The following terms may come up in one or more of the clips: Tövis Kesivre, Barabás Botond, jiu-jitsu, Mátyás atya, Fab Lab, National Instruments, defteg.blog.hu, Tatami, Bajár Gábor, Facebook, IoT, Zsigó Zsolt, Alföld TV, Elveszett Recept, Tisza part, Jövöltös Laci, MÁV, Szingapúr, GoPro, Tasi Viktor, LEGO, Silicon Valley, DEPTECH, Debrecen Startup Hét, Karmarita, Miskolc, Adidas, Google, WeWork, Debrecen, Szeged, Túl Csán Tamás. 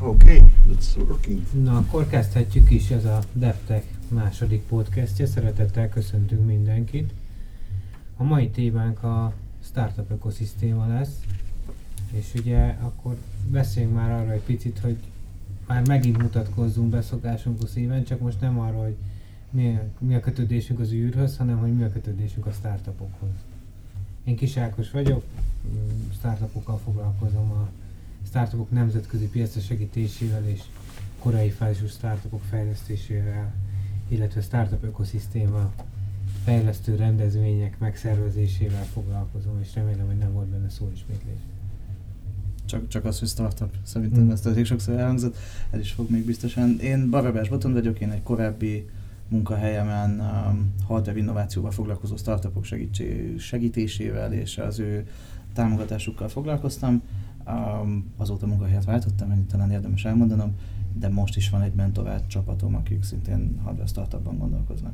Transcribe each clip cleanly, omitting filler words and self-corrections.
Okay, that's working. Na, akkor kezdhetjük is, ez a DEPTECH második podcastje. Szeretettel köszöntünk mindenkit. A mai témánk a startup ökoszisztéma lesz, és ugye akkor beszéljünk már arról egy picit, hogy már megint mutatkozzunk be szokásunkhoz szíven, csak most nem arról, hogy mi a kötődésünk az űrhöz, hanem hogy mi a kötődésünk a startupokhoz. Én Kis Ákos vagyok, startupokkal foglalkozom, a startupok nemzetközi piacra segítésével és korai fázisú startupok fejlesztésével, illetve startup ökoszisztéma fejlesztő rendezvények megszervezésével foglalkozom, és remélem, hogy nem volt benne szó ismétlés. Csak az, hogy startup. Szerintem ezt elég sokszor elhangzott, el is fog még biztosan. Én Barabás Botond vagyok, én egy korábbi munkahelyemen hardware innovációval foglalkozó startupok segítésével és az ő támogatásukkal foglalkoztam. Azóta munkahelyet váltottam, én talán érdemes elmondanom, de most is van egy mentorált csapatom, akik szintén hardware startupban gondolkoznak.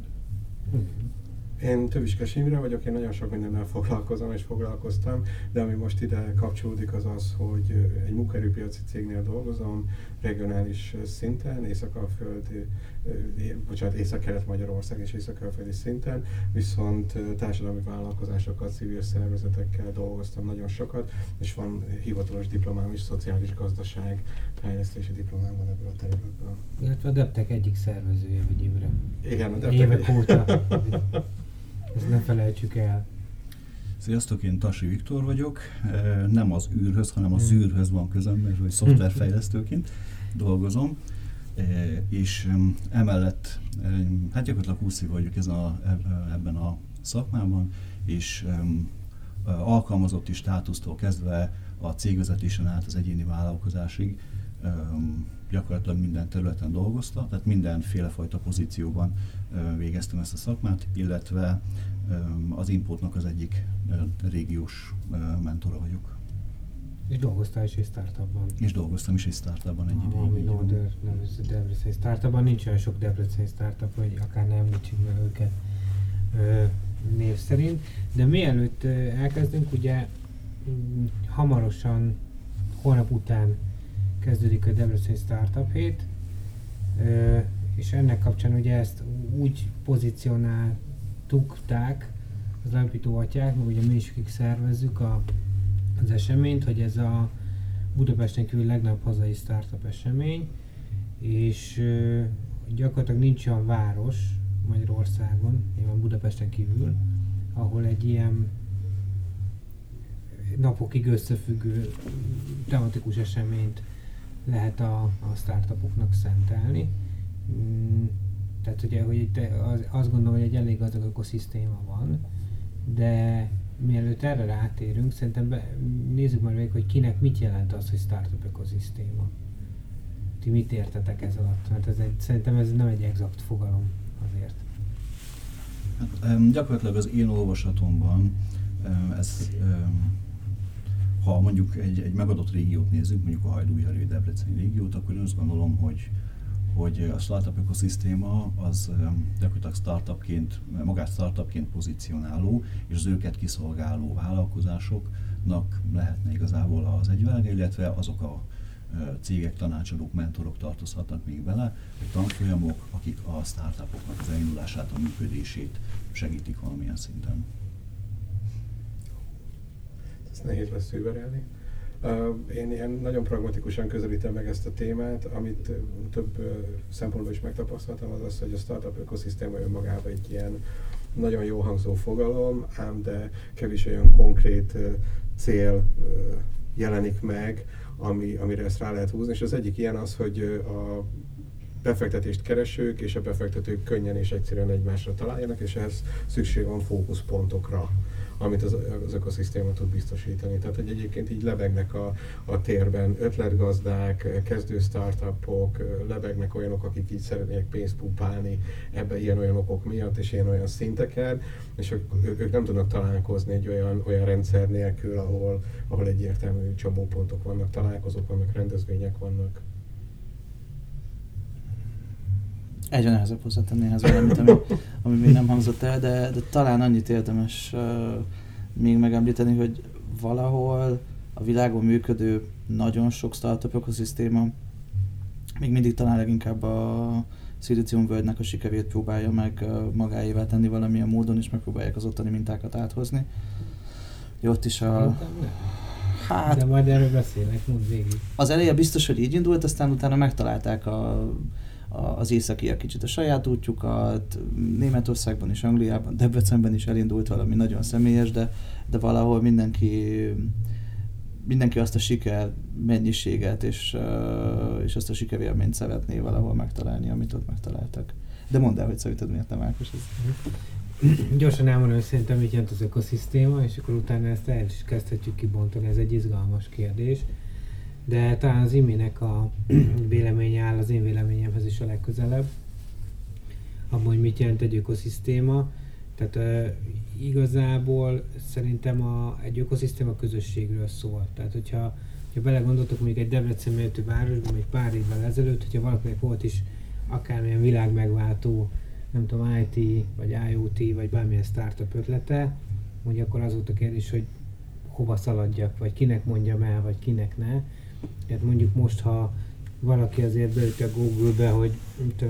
Én Tövis Kesivre vagyok, én nagyon sok mindennel foglalkozom és foglalkoztam, de ami most ide kapcsolódik az az, hogy egy munkaerőpiaci cégnél dolgozom, regionális szinten, Észak-Kelet-Magyarország és észak-külföldi szinten, viszont társadalmi vállalkozásokkal, civil szervezetekkel dolgoztam nagyon sokat, és van hivatalos diplomám is, szociális gazdaság fejlesztési diplomám van ebből a területből. Illetve a DEPTECH egyik szervezője vagy, Imre. Igen, a DEPTECH évek óta. Ezt ne felejtsük el. Sziasztok, én Tasi Viktor vagyok. Nem az űrhöz, hanem a zűrhöz van közöm, mert hogy szoftverfejlesztőként dolgozom. És emellett, hát gyakorlatilag 20 év vagyok ebben a szakmában, és alkalmazotti státusztól kezdve a cégvezetésen át az egyéni vállalkozásig gyakorlatilag minden területen dolgoztam, tehát mindenféle fajta pozícióban végeztem ezt a szakmát, illetve az Inpotnak az egyik régiós mentora vagyok. És dolgoztál is egy startupban. És dolgoztam is egy startupban egy ideig. Ami Debrecen startupban, nincs olyan sok Debrecen startup, hogy akár nem említsük meg őket név szerint. De mielőtt elkezdünk, ugye hamarosan, holnap után kezdődik a Debrecen Startup Hét, és ennek kapcsán ugye ezt úgy pozícionáltuk az alapító atyák, meg ugye mi is akik szervezzük az eseményt, hogy ez a Budapesten kívül legnagyobb hazai startup esemény, és gyakorlatilag nincs olyan város Magyarországon, nyilván Budapesten kívül, ahol egy ilyen napokig összefüggő tematikus eseményt lehet a startupoknak szentelni. Tehát ugye, hogy azt gondolom, hogy egy elég gazdag ökoszisztéma van, de mielőtt erre rátérünk, szerintem nézzük már végig, hogy kinek mit jelent az, hogy startup ökoszisztéma. Ti mit értetek ez alatt? Mert szerintem ez nem egy exakt fogalom azért. Hát, gyakorlatilag az én olvasatomban ez, ha mondjuk egy megadott régiót nézzük, mondjuk a Hajdú-Bihari Debreceni régiót, akkor én azt gondolom, hogy a startup ökoszisztéma az gyakorlatilag magát startupként pozícionáló és az őket kiszolgáló vállalkozásoknak lehetne igazából az egyvágya, illetve azok a cégek, tanácsadók, mentorok tartozhatnak még bele, vagy tanfolyamok, akik a startupoknak az elindulását, a működését segítik valamilyen szinten. Ezt nehéz lesz szűverelni. Én ilyen nagyon pragmatikusan közelítem meg ezt a témát, amit több szempontból is megtapasztaltam, az az, hogy a startup ökoszisztéma önmagában egy ilyen nagyon jó hangzó fogalom, ám de kevés olyan konkrét cél jelenik meg, amire ezt rá lehet húzni, és az egyik ilyen az, hogy a befektetést keresők és a befektetők könnyen és egyszerűen egymásra találjanak, és ehhez szükség van fókuszpontokra, amit az ökoszisztéma tud biztosítani. Tehát hogy egyébként így lebegnek a térben ötletgazdák, kezdő startupok, lebegnek olyanok, akik így szeretnék pénzt pumpálni ebbe ilyen-olyan okok miatt és ilyen-olyan szinteken, és ők nem tudnak találkozni egy olyan rendszer nélkül, ahol egyértelmű csomópontok vannak, találkozók vannak, rendezvények vannak. Egyre nehezebb hozzátenni ehhez valamit, ami még nem hangzott el, de talán annyit érdemes még megemlíteni, hogy valahol a világon működő nagyon sok startup ökoszisztéma még mindig talán leginkább a Szilícium völgynek a sikerét próbálja meg magáévá tenni valamilyen módon, és megpróbálják az ottani mintákat áthozni. Ott is a... Hát, de majd erről beszélnek, mondd végig. Az eleje biztos, hogy így indult, aztán utána megtalálták az északiak kicsit a saját útjukat, Németországban is, Angliában, Debrecenben is elindult valami nagyon személyes, de valahol mindenki azt a siker mennyiséget és azt a sikerélményt szeretné valahol megtalálni, amit ott megtaláltak. De mondd el, hogy szerinted miért nem, Ákos? Gyorsan elmondom, hogy szerintem mit jelent az ökoszisztéma, és akkor utána ezt el is kezdhetjük kibontani, ez egy izgalmas kérdés. De talán az Iminek a véleménye áll az én véleményemhez is a legközelebb. Abban, hogy mit jelent egy ökoszisztéma. Tehát igazából szerintem egy ökoszisztéma közösségről szól. Tehát hogyha belegondoltok mondjuk egy Debrecen méretű városban, egy pár évvel ezelőtt, hogyha valakinek volt is akármilyen világmegváltó, nem tudom, IT, vagy IoT, vagy bármilyen startup ötlete, mondjuk akkor az volt a kérdés, hogy hova szaladjak, vagy kinek mondjam el, vagy kinek ne. Tehát mondjuk most, ha valaki azért beütja Google-be, hogy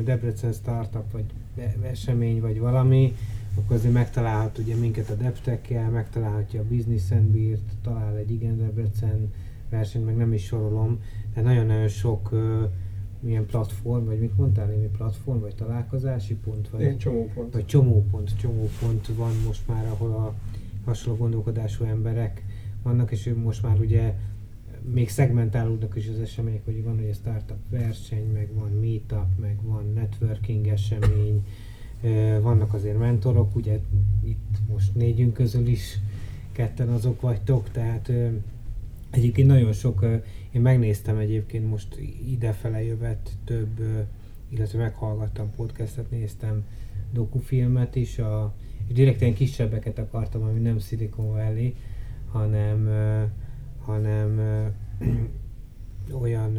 Debrecen startup, vagy esemény, vagy valami, akkor azért megtalálhat ugye minket a DEPTECH-kel, megtalálhatja a Business and Beer-t, talál egy igen Debrecen versenyt, meg nem is sorolom. Tehát nagyon-nagyon sok milyen platform, vagy mit mondtál, mi platform, vagy találkozási pont, vagy csomópont. Vagy csomópont van most már, ahol a hasonló gondolkodású emberek vannak, és most már ugye még szegmentálódnak is az események, hogy van ugye startup verseny, meg van meetup, meg van networking esemény, vannak azért mentorok, ugye itt most négyünk közül is ketten azok vagytok, tehát egyébként nagyon sok, én megnéztem egyébként most idefele jövet több, illetve meghallgattam podcastet, néztem dokufilmet is, és direkt ilyen kisebbeket akartam, ami nem Silicon Valley, hanem olyan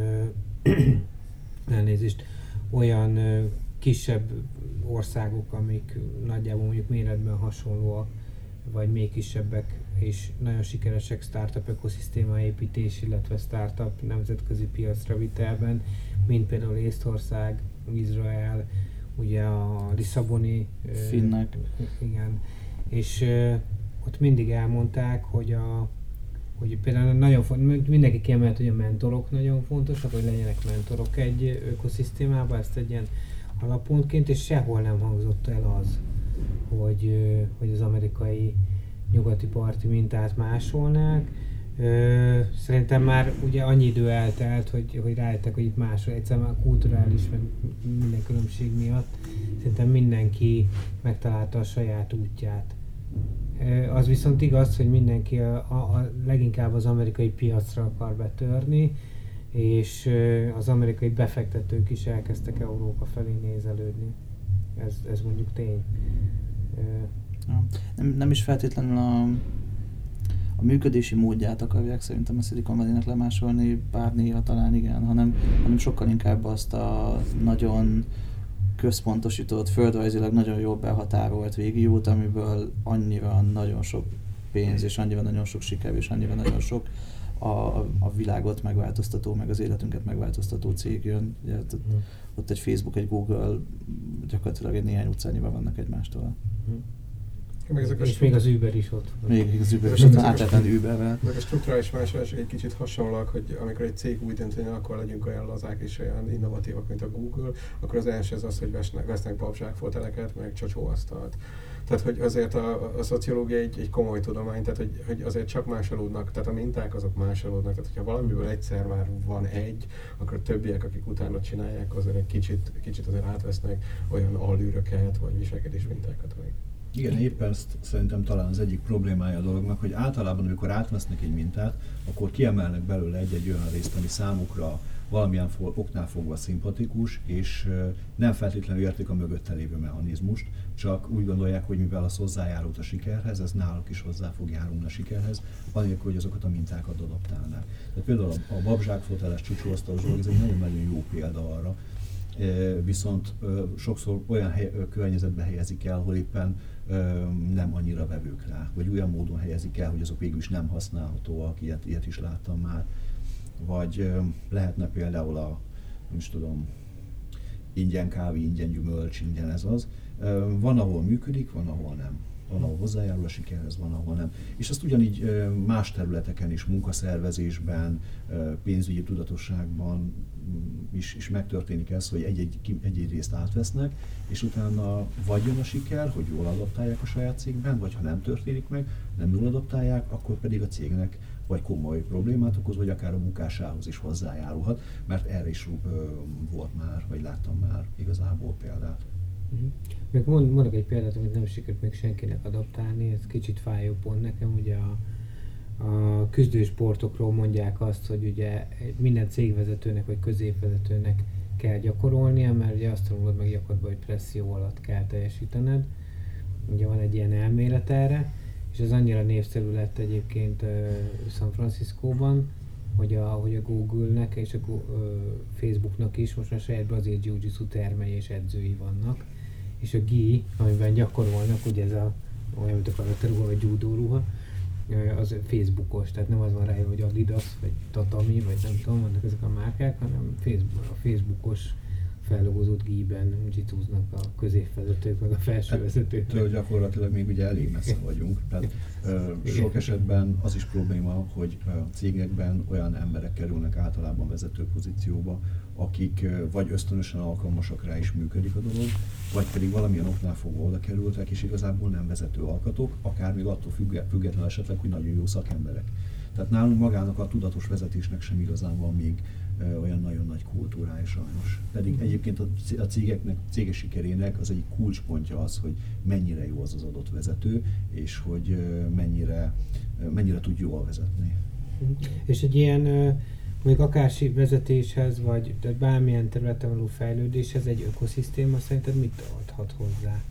elnézést, olyan kisebb országok, amik nagyjából mondjuk méretben hasonlóak, vagy még kisebbek, és nagyon sikeresek startup ökoszisztéma építés, illetve startup nemzetközi piacra vitelben, mint például Észtország, Izrael, ugye a Lisszaboni finnek. Igen. És ott mindig elmondták, hogy például nagyon fontos, mindenki kiemelt, hogy a mentorok nagyon fontosak, hogy legyenek mentorok egy ökoszisztémában, ezt egy ilyen alappontként, és sehol nem hangzott el az, hogy az amerikai nyugati parti mintát másolnák. Szerintem már ugye annyi idő eltelt, hogy rájöttek, hogy itt máshol egyszerűen már kulturális, meg minden különbség miatt szerintem mindenki megtalálta a saját útját. Az viszont igaz, hogy mindenki leginkább az amerikai piacra akar betörni, és az amerikai befektetők is elkezdtek Európa felé nézelődni. Ez mondjuk tény. Nem is feltétlenül a működési módját akarják szerintem a Silicon Valley-nek lemásolni, bár néha talán igen, hanem sokkal inkább azt a nagyon központosított, földrajzilag nagyon jól behatárolt régiót, amiből annyira nagyon sok pénz, és annyira nagyon sok siker, és annyira nagyon sok a világot megváltoztató, meg az életünket megváltoztató cég jön. Ugye, ott egy Facebook, egy Google, gyakorlatilag egy néhány utcányiban vannak egymástól. És még az Uber is ott. Még az Uber is ott, átletlen Uberrel. Meg a strukturális másolások egy kicsit hasonlóak, hogy amikor egy cég úgy dönt, hogy akkor legyünk olyan lazák és olyan innovatívak, mint a Google, akkor az első az, hogy vesznek babzsákfoteleket, meg csacsóasztalt. Tehát, hogy azért a szociológia egy komoly tudomány, tehát, hogy azért csak másolódnak, tehát a minták azok másolódnak, tehát hogyha valamiből egyszer már van egy, akkor a többiek, akik utána csinálják, azért egy kicsit azért átvesznek olyan allűröket, vagy viselkedés mintákat. Igen, éppen ezt szerintem talán az egyik problémája a dolognak, hogy általában, amikor átvesznek egy mintát, akkor kiemelnek belőle egy-egy olyan részt, ami számukra valamilyen oknál fogva szimpatikus, és nem feltétlenül értik a mögötte lévő mechanizmust, csak úgy gondolják, hogy mivel az hozzájárult a sikerhez, ez náluk is hozzá fog járulni a sikerhez, anélkül, hogy azokat a mintákat adaptálnák. Tehát például a babzsákfoteles csúcsóasztalos dolog, ez egy nagyon-nagyon jó példa arra, viszont sokszor olyan környezetbe helyezik el, hogy éppen nem annyira vevők rá, vagy olyan módon helyezik el, hogy azok végül is nem használhatóak, ilyet is láttam már. Vagy lehetne például nem is tudom, ingyen kávé, ingyen gyümölcs, ingyen ez az. Van, ahol működik, van, ahol nem. Van, ahol hozzájárul a sikerhez, van, ahol nem. És azt ugyanígy más területeken is, munkaszervezésben, pénzügyi tudatosságban is megtörténik ez, hogy egy-egy részt átvesznek, és utána vagy jön a siker, hogy jól adaptálják a saját cégben, vagy ha nem történik meg, nem jól adaptálják, akkor pedig a cégnek vagy komoly problémát okoz, vagy akár a munkásához is hozzájárulhat, mert erre is volt már, vagy láttam már igazából példát. Még mondok egy példát, amit nem sikerült még senkinek adaptálni, ez kicsit fájó pont nekem, ugye a küzdősportokról mondják azt, hogy ugye minden cégvezetőnek vagy középvezetőnek kell gyakorolnia, mert ugye azt tanulod meg gyakorlatban, hogy presszió alatt kell teljesítened. Ugye van egy ilyen elmélet erre, és ez annyira népszerű lett egyébként San Franciscóban, hogy a Google-nek és a Facebooknak is most már saját brazil jiu-jitsu termei és edzői vannak, és a gi, amiben gyakorolnak, ugye ez a olyan, mint a karakterruha vagy judóruha, az Facebookos, tehát nem az van ráírva, hogy Adidas vagy Tatami, vagy nem tudom, vannak ezek a márkák, hanem a Facebookos fellogózott gi-ben jitúznak a középvezetők, meg a felsővezetők. Tehát gyakorlatilag még ugye elég messze vagyunk. Tehát sok esetben az is probléma, hogy cégekben olyan emberek kerülnek általában vezető pozícióba, akik vagy ösztönösen alkalmasak rá is működik a dolog, vagy pedig valamilyen oknál fogva oda kerültek, és igazából nem vezető alkatok, akár még attól független esetleg, hogy nagyon jó szakemberek. Tehát nálunk magának a tudatos vezetésnek sem igazán van még olyan nagyon nagy kultúrája sajnos. Pedig egyébként a céges sikerének az egyik kulcspontja az, hogy mennyire jó az az adott vezető, és hogy mennyire tud jól vezetni. És egy ilyen, mondjuk akár vezetéshez, vagy bármilyen területen való fejlődéshez egy ökoszisztéma szerinted mit adhat hozzá?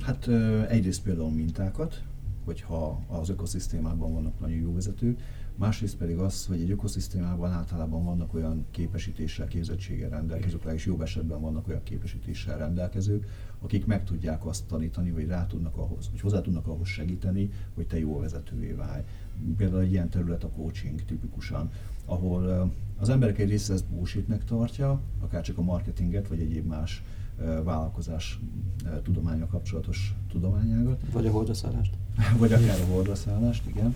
Hát egyrészt például mintákat, hogyha az ökoszisztémában vannak nagyon jó vezetők, másrészt pedig az, hogy egy ökoszisztémában általában vannak olyan képesítéssel, képzettséggel rendelkezők, rá is jobb esetben vannak olyan képesítéssel rendelkezők, akik meg tudják azt tanítani, vagy rá tudnak ahhoz, vagy hozzá tudnak ahhoz segíteni, hogy te jó vezetővé válj. Például egy ilyen terület a coaching tipikusan, ahol az emberek egy része ezt bullshitnek tartja, akár csak a marketinget, vagy egyéb más vállalkozás tudománya kapcsolatos tudományágat. Vagy a hordaszállást. Vagy akár a hordaszállást, igen.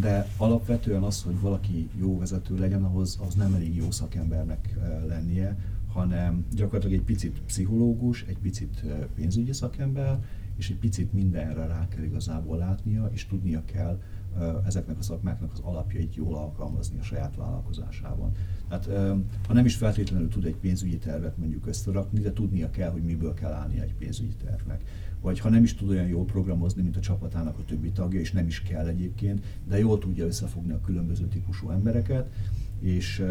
De alapvetően az, hogy valaki jó vezető legyen, ahhoz nem elég jó szakembernek lennie, hanem gyakorlatilag egy picit pszichológus, egy picit pénzügyi szakember, és egy picit mindenre rá kell igazából látnia, és tudnia kell ezeknek a szakmáknak az alapjait jól alkalmazni a saját vállalkozásában. Hát, ha nem is feltétlenül tud egy pénzügyi tervet mondjuk összerakni, de tudnia kell, hogy miből kell állnia egy pénzügyi tervnek. Vagy ha nem is tud olyan jól programozni, mint a csapatának a többi tagja, és nem is kell egyébként, de jól tudja összefogni a különböző típusú embereket, és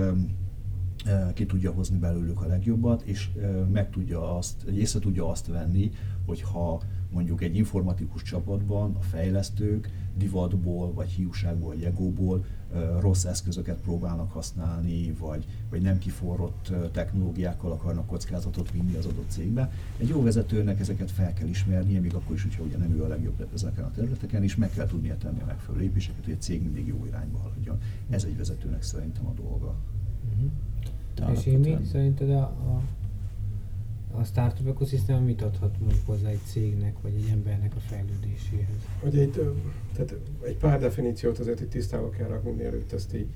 ki tudja hozni belőlük a legjobbat, és meg tudja azt, észre tudja azt venni, hogyha mondjuk egy informatikus csapatban a fejlesztők divatból, vagy hiúságból, vagy egóból rossz eszközöket próbálnak használni, vagy nem kiforrott technológiákkal akarnak kockázatot vinni az adott cégbe. Egy jó vezetőnek ezeket fel kell ismernie, még akkor is, hogyha ugye nem ő a legjobb ezeken a területeken, és meg kell tudnia tenni a megfelelő lépéseket, hogy egy cég mindig jó irányba haladjon. Ez egy vezetőnek szerintem a dolga. Uh-huh. És én mi szerinted a startup ökoszisztéma mit adhat mondjuk hozzá egy cégnek, vagy egy embernek a fejlődéséhez? Ugye itt, tehát egy pár definíciót azért itt tisztába kell rakni, mielőtt ezt így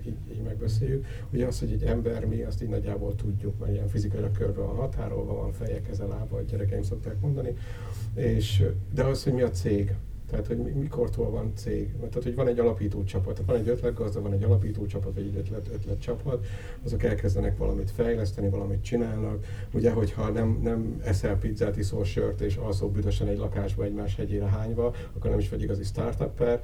megbeszéljük. Ugye az, hogy egy ember mi, azt így nagyjából tudjuk, mert ilyen fizikailag körbe van határolva, van feje, keze, lába, a gyerekeim szokták mondani. De az, hogy mi a cég. Tehát, hogy mikortól van cég, tehát, hogy van egy alapító csapat, van egy ötletgazda, van egy alapító csapat, vagy egy ötletcsapat, azok elkezdenek valamit fejleszteni, valamit csinálnak. Ugye, hogyha nem eszel pizzát, iszol sört és alszol büdösen egy lakásba egymás hegyére hányva, akkor nem is vagy igazi startupper.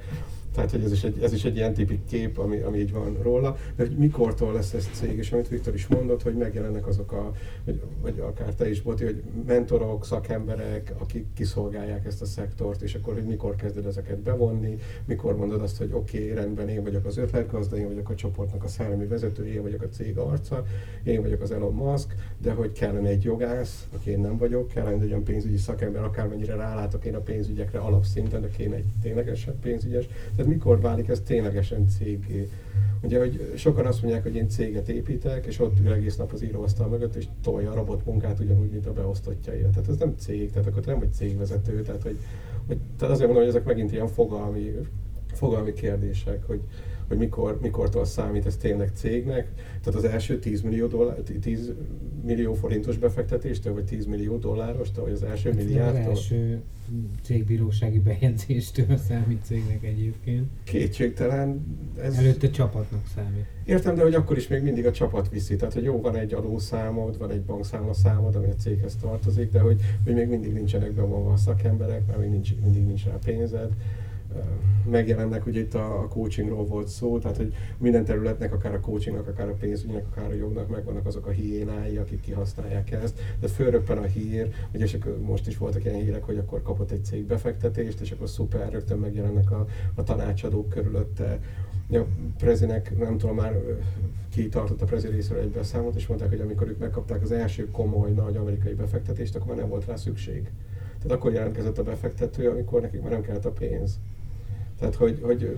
Tehát, hogy ez is egy ilyen tipik kép, ami így van róla, de hogy mikortól lesz ez cég, és amit Viktor is mondott, hogy megjelennek azok vagy akár te is, Boti, hogy mentorok, szakemberek, akik kiszolgálják ezt a szektort, és akkor, hogy mikor mikor kezded ezeket bevonni, mikor mondod azt, hogy oké, rendben, én vagyok az ötletgazda, én vagyok a csoportnak a szellemi vezetője, én vagyok a cég arca, én vagyok az Elon Musk, de hogy kellene egy jogász, aki én nem vagyok, kellene egy olyan pénzügyi szakember, akármennyire rálátok én a pénzügyekre alapszinten, de kéne egy ténylegesen pénzügyes. Tehát mikor válik ez ténylegesen céggé? Ugye, hogy sokan azt mondják, hogy én céget építek, és ott ül egész nap az íróasztal mögött, és tolja a robotmunkát ugyanúgy, mint a beosztottjaira. Tehát ez nem cég, tehát akkor nem vagy cégvezető. Tehát, tehát azért mondom, hogy ezek megint ilyen fogalmi kérdések, hogy mikortól számít ez tényleg cégnek. Tehát az első $10 millió forintos befektetéstől, vagy $10 millió dollárostól, vagy az első milliárdtól? Az első cégbírósági bejegyzéstől számít cégnek egyébként. Kétségtelen. Ez... előtte csapatnak számít. Értem, de hogy akkor is még mindig a csapat viszi. Tehát, hogy jó, van egy adószámod, van egy bankszámlaszámod, ami a céghez tartozik, de hogy még mindig nincsenek bevonva a szakemberek, mert még mindig nincs rá pénzed. Megjelennek, ugye itt a coachingról volt szó, tehát hogy minden területnek, akár a coachingnak, akár a pénzügynek, akár a jognak megvannak azok a hiénái, akik kihasználják ezt. De fölröppen a hír, ugye most is voltak ilyen hírek, hogy akkor kapott egy cég befektetést, és akkor szuper, rögtön megjelennek a tanácsadók körülötte. A Prezinek, nem tudom már ki tartott a Prezi részről egy beszámot, és mondták, hogy amikor ők megkapták az első komoly nagy amerikai befektetést, akkor már nem volt rá szükség. Tehát akkor jelentkezett a befektető, amikor nekik már nem kellett a pénz. Tehát, hogy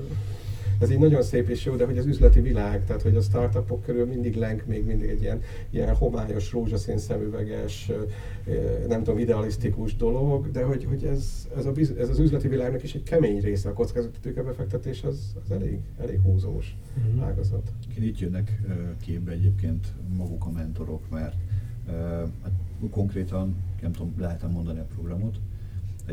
ez így nagyon szép és jó, de hogy az üzleti világ, tehát hogy a startupok körül mindig lenk még mindig egy ilyen homályos, rózsaszín szemüveges, nem tudom, idealisztikus dolog, de hogy ez az üzleti világnak is egy kemény része, a kockázatitőke befektetés az elég húzós ágazat. Itt jönnek képbe egyébként maguk a mentorok, mert hát konkrétan, nem tudom, lehetem mondani a programot.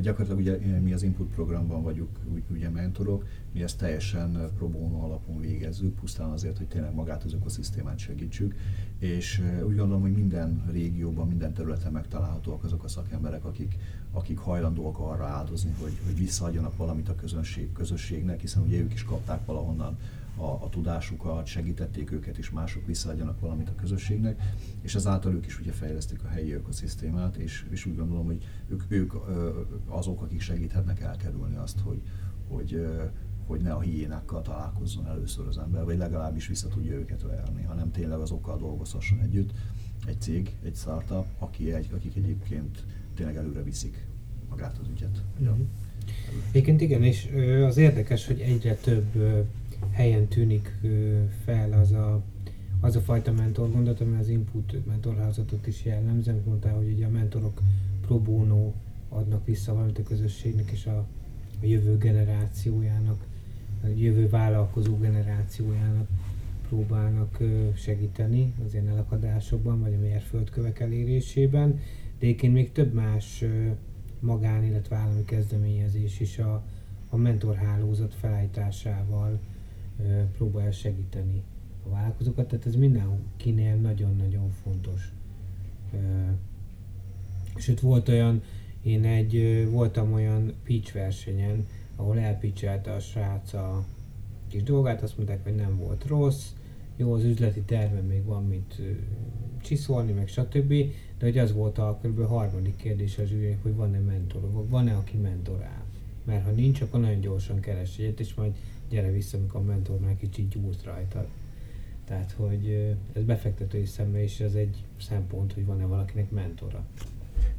Gyakorlatilag ugye mi az Input programban vagyunk ugye mentorok, mi ezt teljesen pro bono alapon végezzük, pusztán azért, hogy tényleg magát az ökoszisztémát segítsük, és úgy gondolom, hogy minden régióban, minden területen megtalálhatóak azok a szakemberek, akik hajlandóak arra áldozni, hogy visszaadjanak valamit a közösségnek, hiszen ugye ők is kapták valahonnan a tudásukat, segítették őket, és mások visszaadjanak valamit a közösségnek, és ezáltal ők is ugye fejlesztik a helyi ökoszisztémát, és úgy gondolom, hogy ők azok, akik segíthetnek elkerülni azt, hogy ne a hiénákkal találkozzon először az ember, vagy legalábbis vissza tudja őket verni, hanem tényleg azokkal dolgozhasson együtt egy cég, egy startup, akik egyébként tényleg előre viszik magát az ügyet. Egyébként igen, és az érdekes, hogy egyre több helyen tűnik fel az a fajta mentor gondot, ami az Input mentorhálózatot is jellemző. Mondtál, hogy ugye a mentorok pro bono adnak vissza valamit a közösségnek és a jövő generációjának, a jövő vállalkozó generációjának próbálnak segíteni az ilyen elakadásokban, vagy a mérföldkövek elérésében. De egyébként még több más magán, illetve állami kezdeményezés is a mentorhálózat felállításával próbálja segíteni a vállalkozókat, tehát ez mindenkinél nagyon-nagyon fontos. Sőt, voltam olyan pitch versenyen, ahol elpitchelte a srác a kis dolgát, azt mondták, hogy nem volt rossz, jó, az üzleti terven még van mit csiszolni, meg stb. De hogy az volt a kb. Harmadik kérdés a zsűrinek, hogy van-e mentor, van-e aki mentorál? Mert ha nincs, akkor nagyon gyorsan keres egyet, és majd gyere vissza, amikor a mentor már kicsit gyúrt rajtad. Tehát, hogy ez befektetői szemmel is ez egy szempont, hogy van-e valakinek mentora.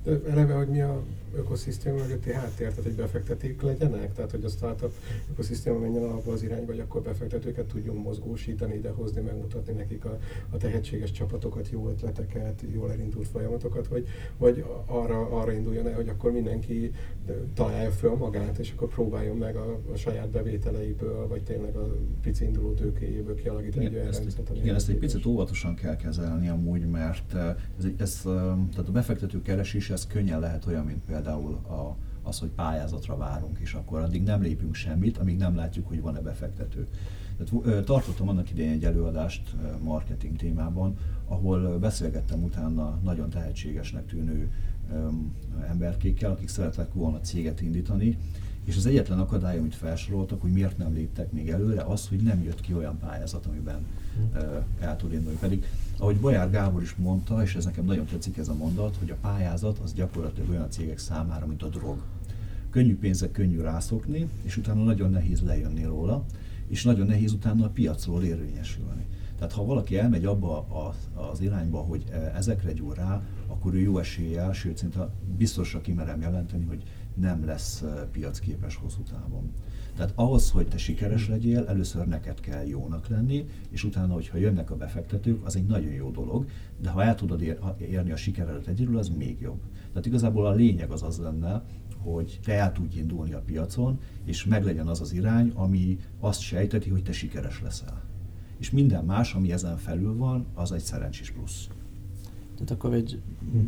De eleve, hogy mi a ökoszisztéma mögötti háttér, tehát hogy befektetők legyenek, tehát hogy a startup ökoszisztéma menjen alapba az irányba, hogy akkor befektetőket tudjunk mozgósítani, idehozni, megmutatni nekik a tehetséges csapatokat, jó ötleteket, jól elindult folyamatokat, vagy arra induljon el, hogy akkor mindenki találja föl magát, és akkor próbáljon meg a saját bevételeiből, vagy tényleg a pici induló tőkéjéből kialakítani egy olyan rendszert. Igen, ezt egy picit óvatosan kell kezelni amúgy, mert tehát a befektető keresés, ez könnyen lehet olyan, mint például az, hogy pályázatra várunk, és akkor addig nem lépünk semmit, amíg nem látjuk, hogy van-e befektető. Tehát, tartottam annak idején egy előadást marketing témában, ahol beszélgettem utána nagyon tehetségesnek tűnő emberkékkel, akik szerettek volna céget indítani, és az egyetlen akadály, amit felsoroltak, hogy miért nem léptek még előre, az, hogy nem jött ki olyan pályázat, amiben el tud indulni. Pedig, ahogy Bajár Gábor is mondta, és ez nekem nagyon tetszik ez a mondat, hogy a pályázat az gyakorlatilag olyan cégek számára, mint a drog. könnyű pénzre könnyű rászokni, és utána nagyon nehéz lejönni róla, és nagyon nehéz utána a piacról érvényesülni. Tehát ha valaki elmegy abba az irányba, hogy ezekre gyúr rá, akkor ő jó eséllyel, sőt szinte biztosra kimerem jelenteni, hogy nem lesz piacképes hosszú távon. Tehát ahhoz, hogy te sikeres legyél, először neked kell jónak lenni, és utána, hogyha jönnek a befektetők, az egy nagyon jó dolog, de ha el tudod érni a sikeredet egyedül, az még jobb. Tehát igazából a lényeg az az lenne, hogy te el tudj indulni a piacon, és meglegyen az az irány, ami azt sejteti, hogy te sikeres leszel. És minden más, ami ezen felül van, az egy szerencsés plusz. Tehát akkor egy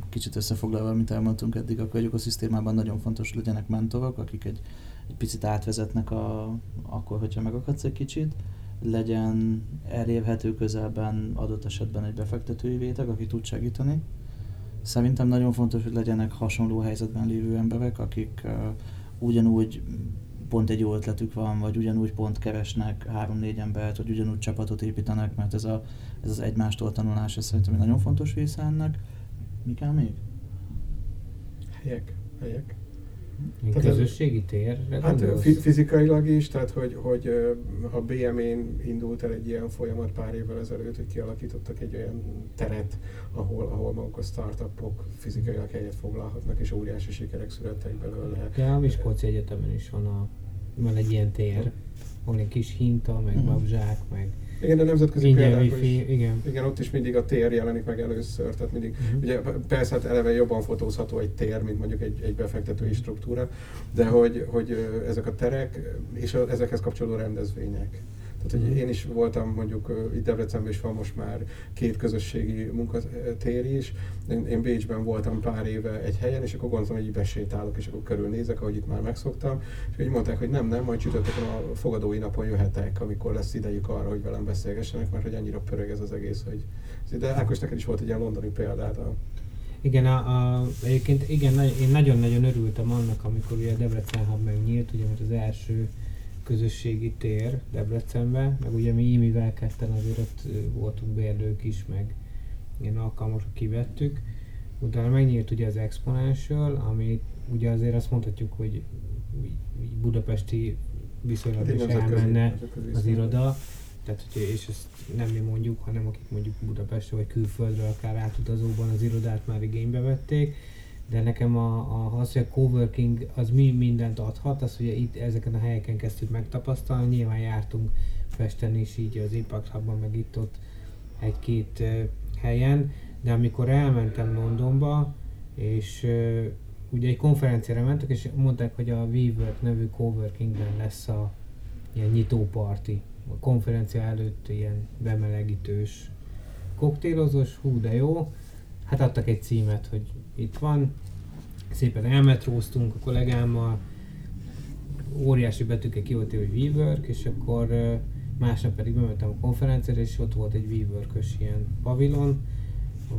kicsit összefoglalva, amit elmondtunk eddig, akkor egy ökoszisztémában nagyon fontos, hogy legyenek mentorok, akik egy picit átvezetnek akkor, hogyha megakadsz egy kicsit, legyen elérhető közelben adott esetben egy befektetői réteg, aki tud segíteni. Szerintem nagyon fontos, hogy legyenek hasonló helyzetben lévő emberek, akik ugyanúgy pont egy jó ötletük van, vagy ugyanúgy pont keresnek 3-4 embert, vagy ugyanúgy csapatot építenek, mert ez az egymástól tanulás, ez szerintem egy nagyon fontos része ennek. Mi kell még? Helyek. Közösségi tér? Hát fizikailag is, tehát hogy a BM-én indult el egy ilyen folyamat pár évvel ezelőtt, hogy kialakítottak egy olyan teret, ahol maguk a startupok fizikailag helyet foglalhatnak, és óriási sikerek születtek belőle. De a Miskolci Egyetemen is van egy ilyen tér, ahol egy kis hinta, meg babzsák, meg... Igen, a nemzetközi példákon is, igen, ott is mindig a tér jelenik meg először, tehát mindig, ugye persze hát eleve jobban fotózható egy tér, mint mondjuk egy befektetői struktúra, de hogy ezek a terek és ezekhez kapcsolódó rendezvények. Tehát, hogy én is voltam mondjuk itt Debrecenben, is van most már 2 közösségi munkatér is. Én Bécsben voltam pár éve egy helyen, és akkor gondoltam, hogy így besétálok, és akkor körülnézek, ahogy itt már megszoktam. És így mondták, hogy nem, majd csütörtökön a fogadói napon jöhetek, amikor lesz idejük arra, hogy velem beszélgessenek, mert hogy annyira pörög ez az egész, hogy... De Ákos, neked is volt egy ilyen londoni példád. Igen, egyébként igen, én nagyon-nagyon örültem annak, amikor ugye a Debrecen Hub megnyílt, ugye most az első közösségi tér Debrecenben, meg ugye mi Imivel ketten azért ott voltunk bérlők is, meg ilyen alkalmasra kivettük. Utána megnyílt ugye az exponenciál, ami ugye azért azt mondhatjuk, hogy budapesti viszonylag is elmenne az iroda. Tehát, és ezt nem mi mondjuk, hanem akik mondjuk Budapestről vagy külföldről akár átutazóban az irodát már igénybe vették. De nekem az, hogy a coworking az mi mindent adhat, az ugye itt ezeken a helyeken kezdtük megtapasztalni, nyilván jártunk Pesten is így az Impact Hubban, meg itt-ott egy-két helyen, de amikor elmentem Londonba, és ugye egy konferenciára mentek, és mondták, hogy a WeWork nevű coworkingben lesz a ilyen nyitó parti. A konferencia előtt ilyen bemelegítős koktélozós, hú de jó. Hát adtak egy címet, hogy itt van, szépen elmetróztunk a kollégámmal, óriási betűkkel kioltva, hogy WeWork, és akkor másnap pedig bementem a konferenciára, és ott volt egy WeWorkös ilyen pavilon,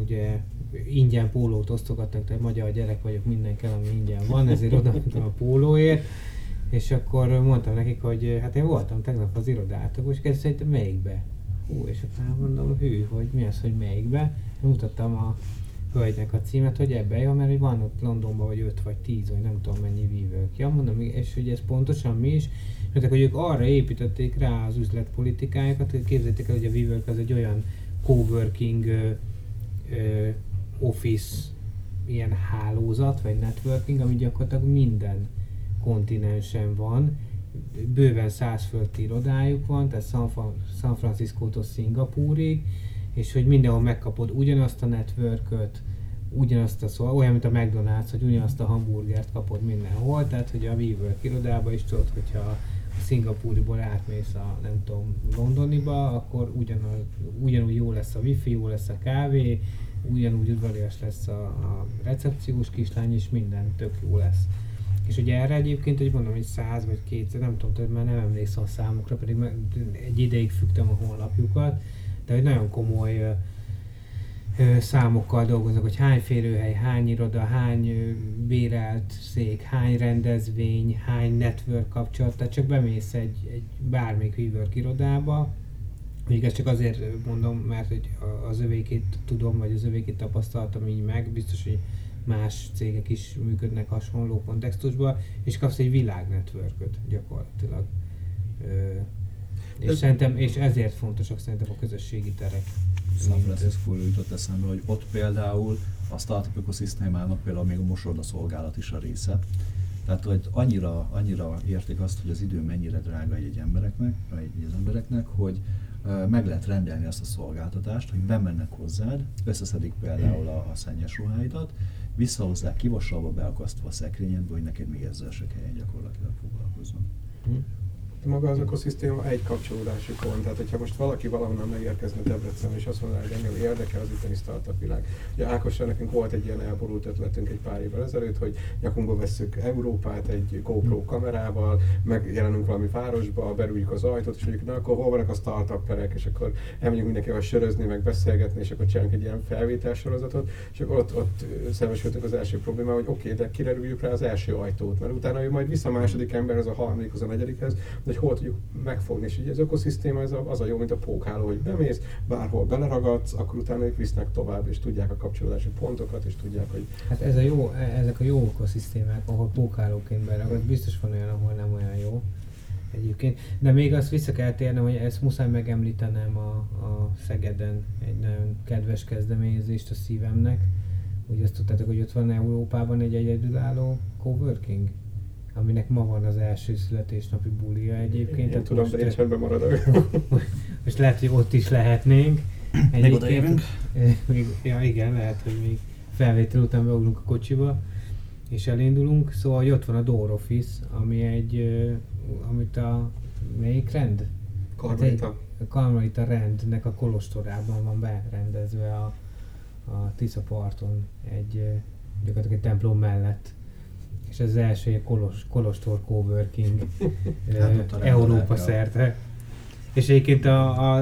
ugye ingyen pólót osztogattak, tehát magyar gyerek vagyok, minden kell, ami ingyen van, ezért odamentem a pólóért, és akkor mondtam nekik, hogy hát én voltam tegnap az irodátokban, és kérdeztem, hogy melyikbe? És akkor mondom, hogy mi az, hogy melyikbe? Mutattam a hölgynek a címet, hogy ebben jó, mert van ott Londonban vagy 5 vagy 10, vagy nem tudom mennyi WeWork. Ja, mondom, és hogy ez pontosan mi is, mert hogy ők arra építették rá az üzletpolitikájukat, hogy képzeljétek el, hogy a WeWork az egy olyan coworking office ilyen hálózat, vagy networking, ami gyakorlatilag minden kontinensen van, bőven 100 fölötti irodájuk van, tehát San Franciscótól Szingapúrig, és hogy mindenhol megkapod ugyanazt a networköt, ugyanazt a olyan, mint a McDonald's, hogy ugyanazt a hamburgert kapod mindenhol, tehát hogy a WeWork irodába is tudod, hogyha a Szingapúrból átmész a, nem tudom, Londoniba, akkor ugyanúgy jó lesz a wifi, jó lesz a kávé, ugyanúgy udvarias lesz a recepciós kislány, és minden tök jó lesz. És ugye erre egyébként, hogy mondom, hogy 100 vagy 200, nem tudom, tehát már nem emlékszem a számokra, pedig egy ideig fügtem a honlapjukat, de hogy nagyon komoly számokkal dolgoznak, hogy hány férőhely, hány iroda, hány bérelt szék, hány rendezvény, hány network kapcsolat, tehát csak bemész egy bármelyik WeWork irodába. Még ezt csak azért mondom, mert hogy az övékét tudom, vagy az övékét tapasztaltam így meg, biztos, hogy más cégek is működnek hasonló kontextusban, és kapsz egy világnetworköt gyakorlatilag. És ezért fontosak szerintem a közösségi terek. San Francisco-ról jutott eszembe, hogy ott például a startup ökoszisztémának például még a mosoldaszolgálat is a része. Tehát, hogy annyira értik azt, hogy az idő mennyire drága egy embereknek, hogy meg lehet rendelni azt a szolgáltatást, hogy bemennek hozzád, összeszedik például a szennyes ruháidat, visszahozzák kivasalva, beakasztva a szekrényedből, hogy neked még ezzel se kelljen gyakorlatilag foglalkozzon. Maga az ökoszisztéma egy kapcsolódási pont, tehát hogyha most valaki valahonnan megérkezne Debrecen és azt mondaná, hogy engem érdekel az itteni startup világ. Ugye Ákossal nekünk volt egy ilyen elborult ötletünk egy pár évvel ezelőtt, hogy nyakunkba vesszük Európát egy GoPro kamerával, megjelenünk valami városba, berújjuk az ajtót, és mondjuk, na akkor hol vannak a startuperek, és akkor elmegyünk mindenkivel sörözni, meg beszélgetni, és akkor csinálunk egy ilyen felvételsorozatot, és akkor ott szembesültünk az első problémával, hogy oké, de kire rúgjuk rá az első ajtót, mert utána ő majd vissza a második emberhez, a harmadikhoz, a negyedikhez, hogy hol tudjuk megfogni, és így az ökoszisztéma az a jó, mint a pókháló, hogy bemész, bárhol beleragadsz, akkor utána ők visznek tovább, és tudják a kapcsolódási pontokat, és tudják, hogy... Hát ez a jó, ezek a jó ökoszisztémák, ahol pókhálóként beleragadsz, biztos van olyan, ahol nem olyan jó egyébként. De még azt vissza kell térnem, hogy ezt muszáj megemlítenem a Szegeden egy nagyon kedves kezdeményezést a szívemnek. Ugye azt tudtátok, hogy ott van Európában egy egyedülálló coworking, aminek ma van az első születésnapi bulija egyébként. Én tudom, most, de én sem bemaradok. Most lehet, hogy ott is lehetnénk. Meg odaérünk. Ja igen, lehet, hogy még felvétel után beugrunk a kocsiba és elindulunk. Szóval ott van a Door Office, ami amit a melyik rend? Karmarita. Hát a Karmarita rendnek a kolostorában van berendezve a Tisza parton gyakorlatilag egy templom mellett. És ez az első kolostor coworking Európa szerte. És egyébként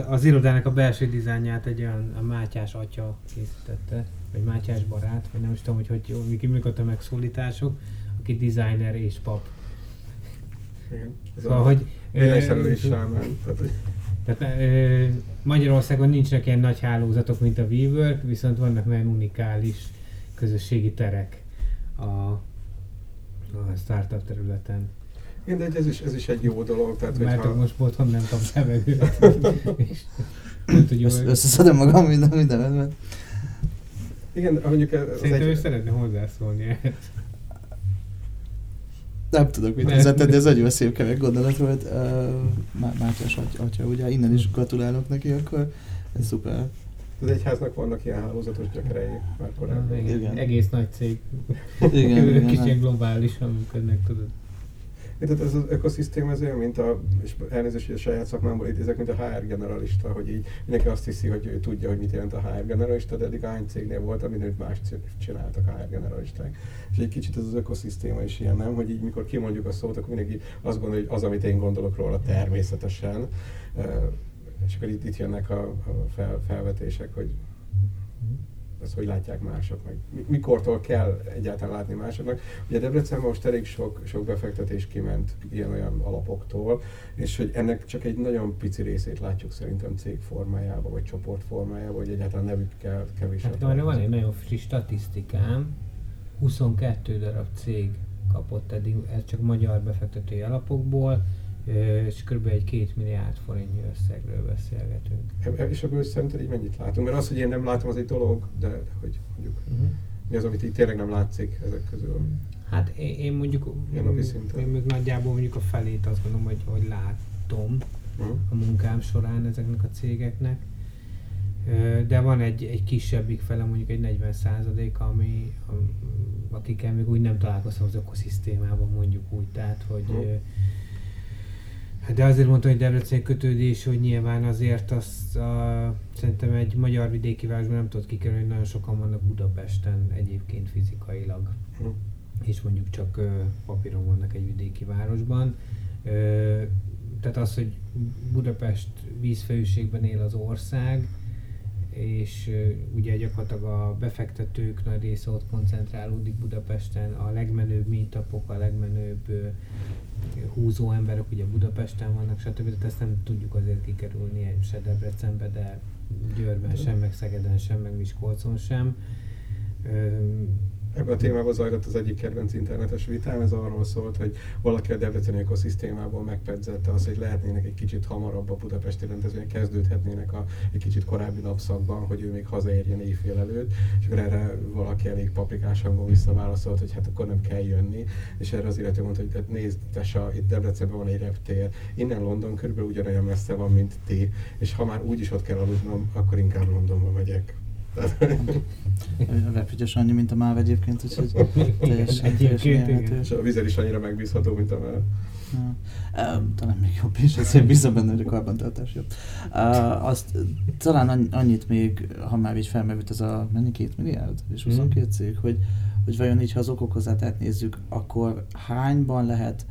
az irodának a belső dizájnját egy olyan a Mátyás atya készítette, vagy Mátyás barát, vagy nem is tudom, hogy mik a megszólítások, aki designer és pap. Igen. Véleszerűen sámán. Tehát Magyarországon nincsenek ilyen nagy hálózatok, mint a WeWork, viszont vannak nagyon unikális közösségi terek a startup területen. Igen, de ez is egy jó dolog. Tehát, mert most otthon nem kapsz levegőt. Összeszedem magam mindenedben. Igen, mondjuk ez szerintem ő szeretne hozzászólni ehhez. Nem tudok mit hozzátenni, ez annyira szép kevek gondolat volt. Mátyás atya, ugye innen is gratulálok neki, akkor ez szuper. Az egyháznak vannak ilyen hálózatos gyökerei már korábban. Igen. Egész nagy cég. Igen. Kicsit ilyen globálisan működnek, tudod. Tehát ez az ökoszisztéma az olyan, mint és elnézést, hogy a saját szakmámból idézek, mint a HR generalista, hogy így mindenki azt hiszi, hogy ő tudja, hogy mit jelent a HR generalista, de eddig hány cégnél voltam, mindenütt más csináltak a HR generalisták. És egy kicsit ez az ökoszisztéma is ilyen, nem? Hogy így mikor kimondjuk a szót, akkor mindenki azt gondolja, hogy az, amit én gondolok róla természetesen. És akkor itt jönnek a felvetések, hogy ezt hogy látják mások, meg mikortól kell egyáltalán látni másoknak. Ugye Debrecenben most elég sok befektetés kiment ilyen-olyan alapoktól, és hogy ennek csak egy nagyon pici részét látjuk szerintem cég formájában, vagy csoport formájában, vagy egyáltalán nevükkel kevésbé. Hát már van egy nagyon friss statisztikám, 22 darab cég kapott eddig, ez csak magyar befektetői alapokból, és kb. Egy 2 milliárd forintnyi összegről beszélgetünk. És ebből szerinted így mennyit látunk? Mert az, hogy én nem látom, az egy dolog, de hogy mondjuk, mi az, amit így tényleg nem látszik ezek közül? Hát én mondjuk, én nagyjából mondjuk a felét azt gondolom, hogy látom a munkám során ezeknek a cégeknek. De van egy kisebbik fele, mondjuk egy 40%, ami, akikkel még úgy nem találkoztam az ökoszisztémában, mondjuk úgy, tehát hogy de azért mondtam, hogy Debrecen kötődés, hogy nyilván azért azt szerintem egy magyar vidéki városban nem tudod kikerülni, hogy nagyon sokan vannak Budapesten egyébként fizikailag. És mondjuk csak papíron vannak egy vidéki városban. Tehát az, hogy Budapest vízfejűségben él az ország, és ugye gyakorlatilag a befektetők nagy része ott koncentrálódik Budapesten, a legmenőbb meetupok, a legmenőbb húzó emberek ugye Budapesten vannak, stb. Tehát ezt nem tudjuk azért kikerülni se Debrecenbe, de Győrben sem, meg Szegeden sem, meg Miskolcon sem. Ebben a témában zajlott az egyik kedvenc internetes vitám, ez arról szólt, hogy valaki a debreceni ökoszisztémából megpedzelte azt, hogy lehetnének egy kicsit hamarabb a budapesti rendezvények, kezdődhetnének egy kicsit korábbi napszakban, hogy ő még hazaérjen éjfél előtt, és akkor erre valaki elég paprikás hangon visszaválaszolt, hogy hát akkor nem kell jönni, és erre az illető mondta, hogy hát nézd, tesa, itt Debrecenben van egy reptér, innen London körülbelül ugyanolyan messze van, mint ti, és ha már úgyis ott kell aludnom, akkor inkább Londonba megyek. A repügy is annyi, mint a MÁV egyébként, úgyhogy teljesen élhető. És a vízer is annyira megbízható, mint a MÁV. Talán még jobb is, ezért bízom benne, hogy a karbantartás jobb. Azt talán annyit még, ha már így felmerült ez a mennyi 2 milliárd és 22 cég, hogy vajon így, ha az okokozát átnézzük, akkor hányban lehet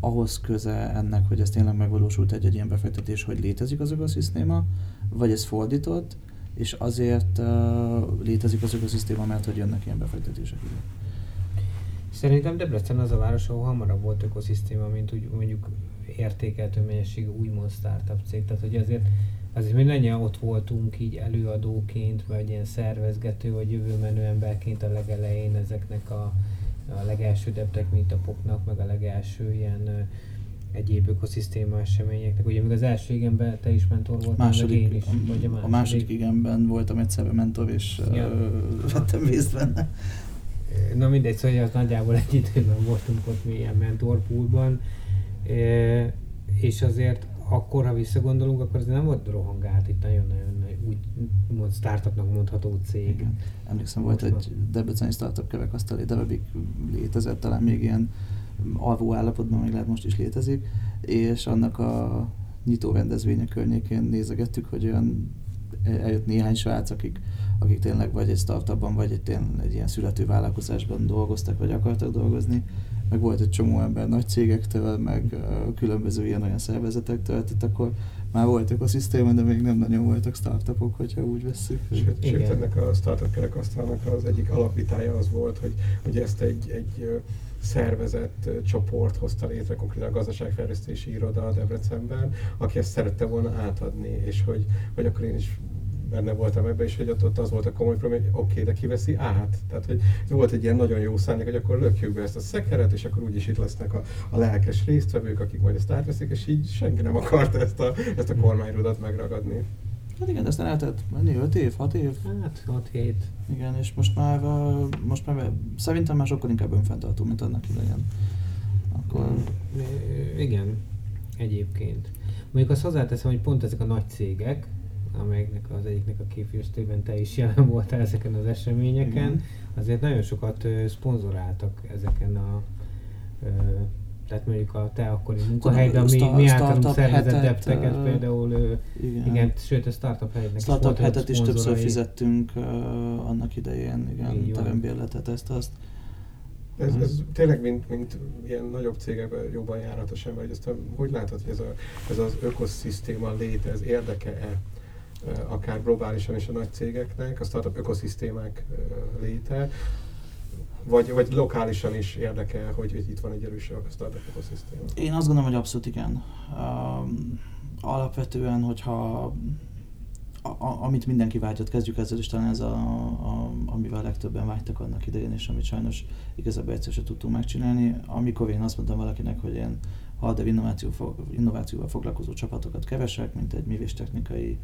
ahhoz köze ennek, hogy ez tényleg megvalósult egy ilyen befektetés, hogy létezik az ökoszisztéma, vagy ez fordított, és azért létezik az ökoszisztéma, mert hogy jönnek ilyen befektetések. Szerintem Debrecen az a város, ahol hamarabb volt ökoszisztéma, mint úgy mondjuk értékeltő mennyiségű úgymond startup cég. Tehát hogy azért mindannyian ott voltunk így előadóként, vagy ilyen szervezgető, vagy jövőmenő emberként a legelején ezeknek a legelső debtech meetupoknak, meg a legelső ilyen egyéb ökoszisztéma eseményeknek. Ugye még az első igenben te is mentor voltál, meg én is, vagy a második igenben voltam egyszerre mentor, és vettem részt benne. Na mindegy, szóval az nagyjából egy időben voltunk ott mi ilyen mentor poolban, és azért akkor, ha visszagondolunk, akkor ez nem volt rohangált, itt nagyon-nagyon úgymond startupnak mondható cég. Igen. Emlékszem, volt egy debreceni startup kövekasztali, de webig létezett, talán még ilyen alvó állapotban, még lehet most is létezik, és annak a nyitó rendezvénye környékén nézegettük, hogy olyan eljött néhány srác, akik tényleg vagy egy startupban, vagy egy ilyen születő vállalkozásban dolgoztak, vagy akartak dolgozni. Meg volt egy csomó ember nagy cégektől, meg különböző ilyen-olyan szervezetektől, tehát akkor már volt ökoszisztéma, de még nem nagyon voltak startupok, hogyha úgy vesszük. Sőt, ennek a startup kerekasztalnak az egyik alapvitája az volt, hogy ezt egy szervezett csoport hozta létre, konkrétan a gazdaságfejlesztési iroda Debrecenben, aki ezt szerette volna átadni, és hogy akkor én is benne voltam ebben, és hogy ott az volt a komoly probléma, hogy oké, de kiveszi át. Tehát, hogy volt egy ilyen nagyon jó szándék, hogy akkor lökjük be ezt a szekeret, és akkor úgyis itt lesznek a lelkes résztvevők, akik majd ezt átveszik, és így senki nem akart ezt a kormányrudat megragadni. Hát igen, de aztán eltelt 5 év, 6 év? Hát 6-7. Igen, és most már szerintem már sokkal inkább önfenntartó, mint annak idején. Akkor... Igen, egyébként. Mondjuk azt hozzáteszem, hogy pont ezek a nagy cégek, amelyeknek az egyiknek a képviselőjében te is jelen voltál ezeken az eseményeken, igen. Azért nagyon sokat szponzoráltak ezeken a... Tehát mondjuk a te akkori munkahelyben, mi általunk szervezett debteket például, igen, sőt a startup helynek is volt. Startup hetet is többször fizettünk annak idején, igen, terembérletet, ezt-azt. Ez tényleg mint ilyen nagyobb cégekben jobban járhatos ember, hogy ezt hogy látod, hogy ez az ökoszisztéma léte, ez érdeke-e? Akár globálisan is a nagy cégeknek, a startup ökoszisztémák léte, vagy lokálisan is érdekel, hogy itt van egy erős startup ökoszisztéma? Én azt gondolom, hogy abszolút igen. Alapvetően, hogyha amit mindenki vágyott, kezdjük ezzel is, talán ez amivel legtöbben vágytak annak idején, és amit sajnos igazából egyszer sem tudtunk megcsinálni. Amikor én azt mondtam valakinek, hogy én hardware innovációval foglalkozó csapatokat keresek, mint egy művésztechnikai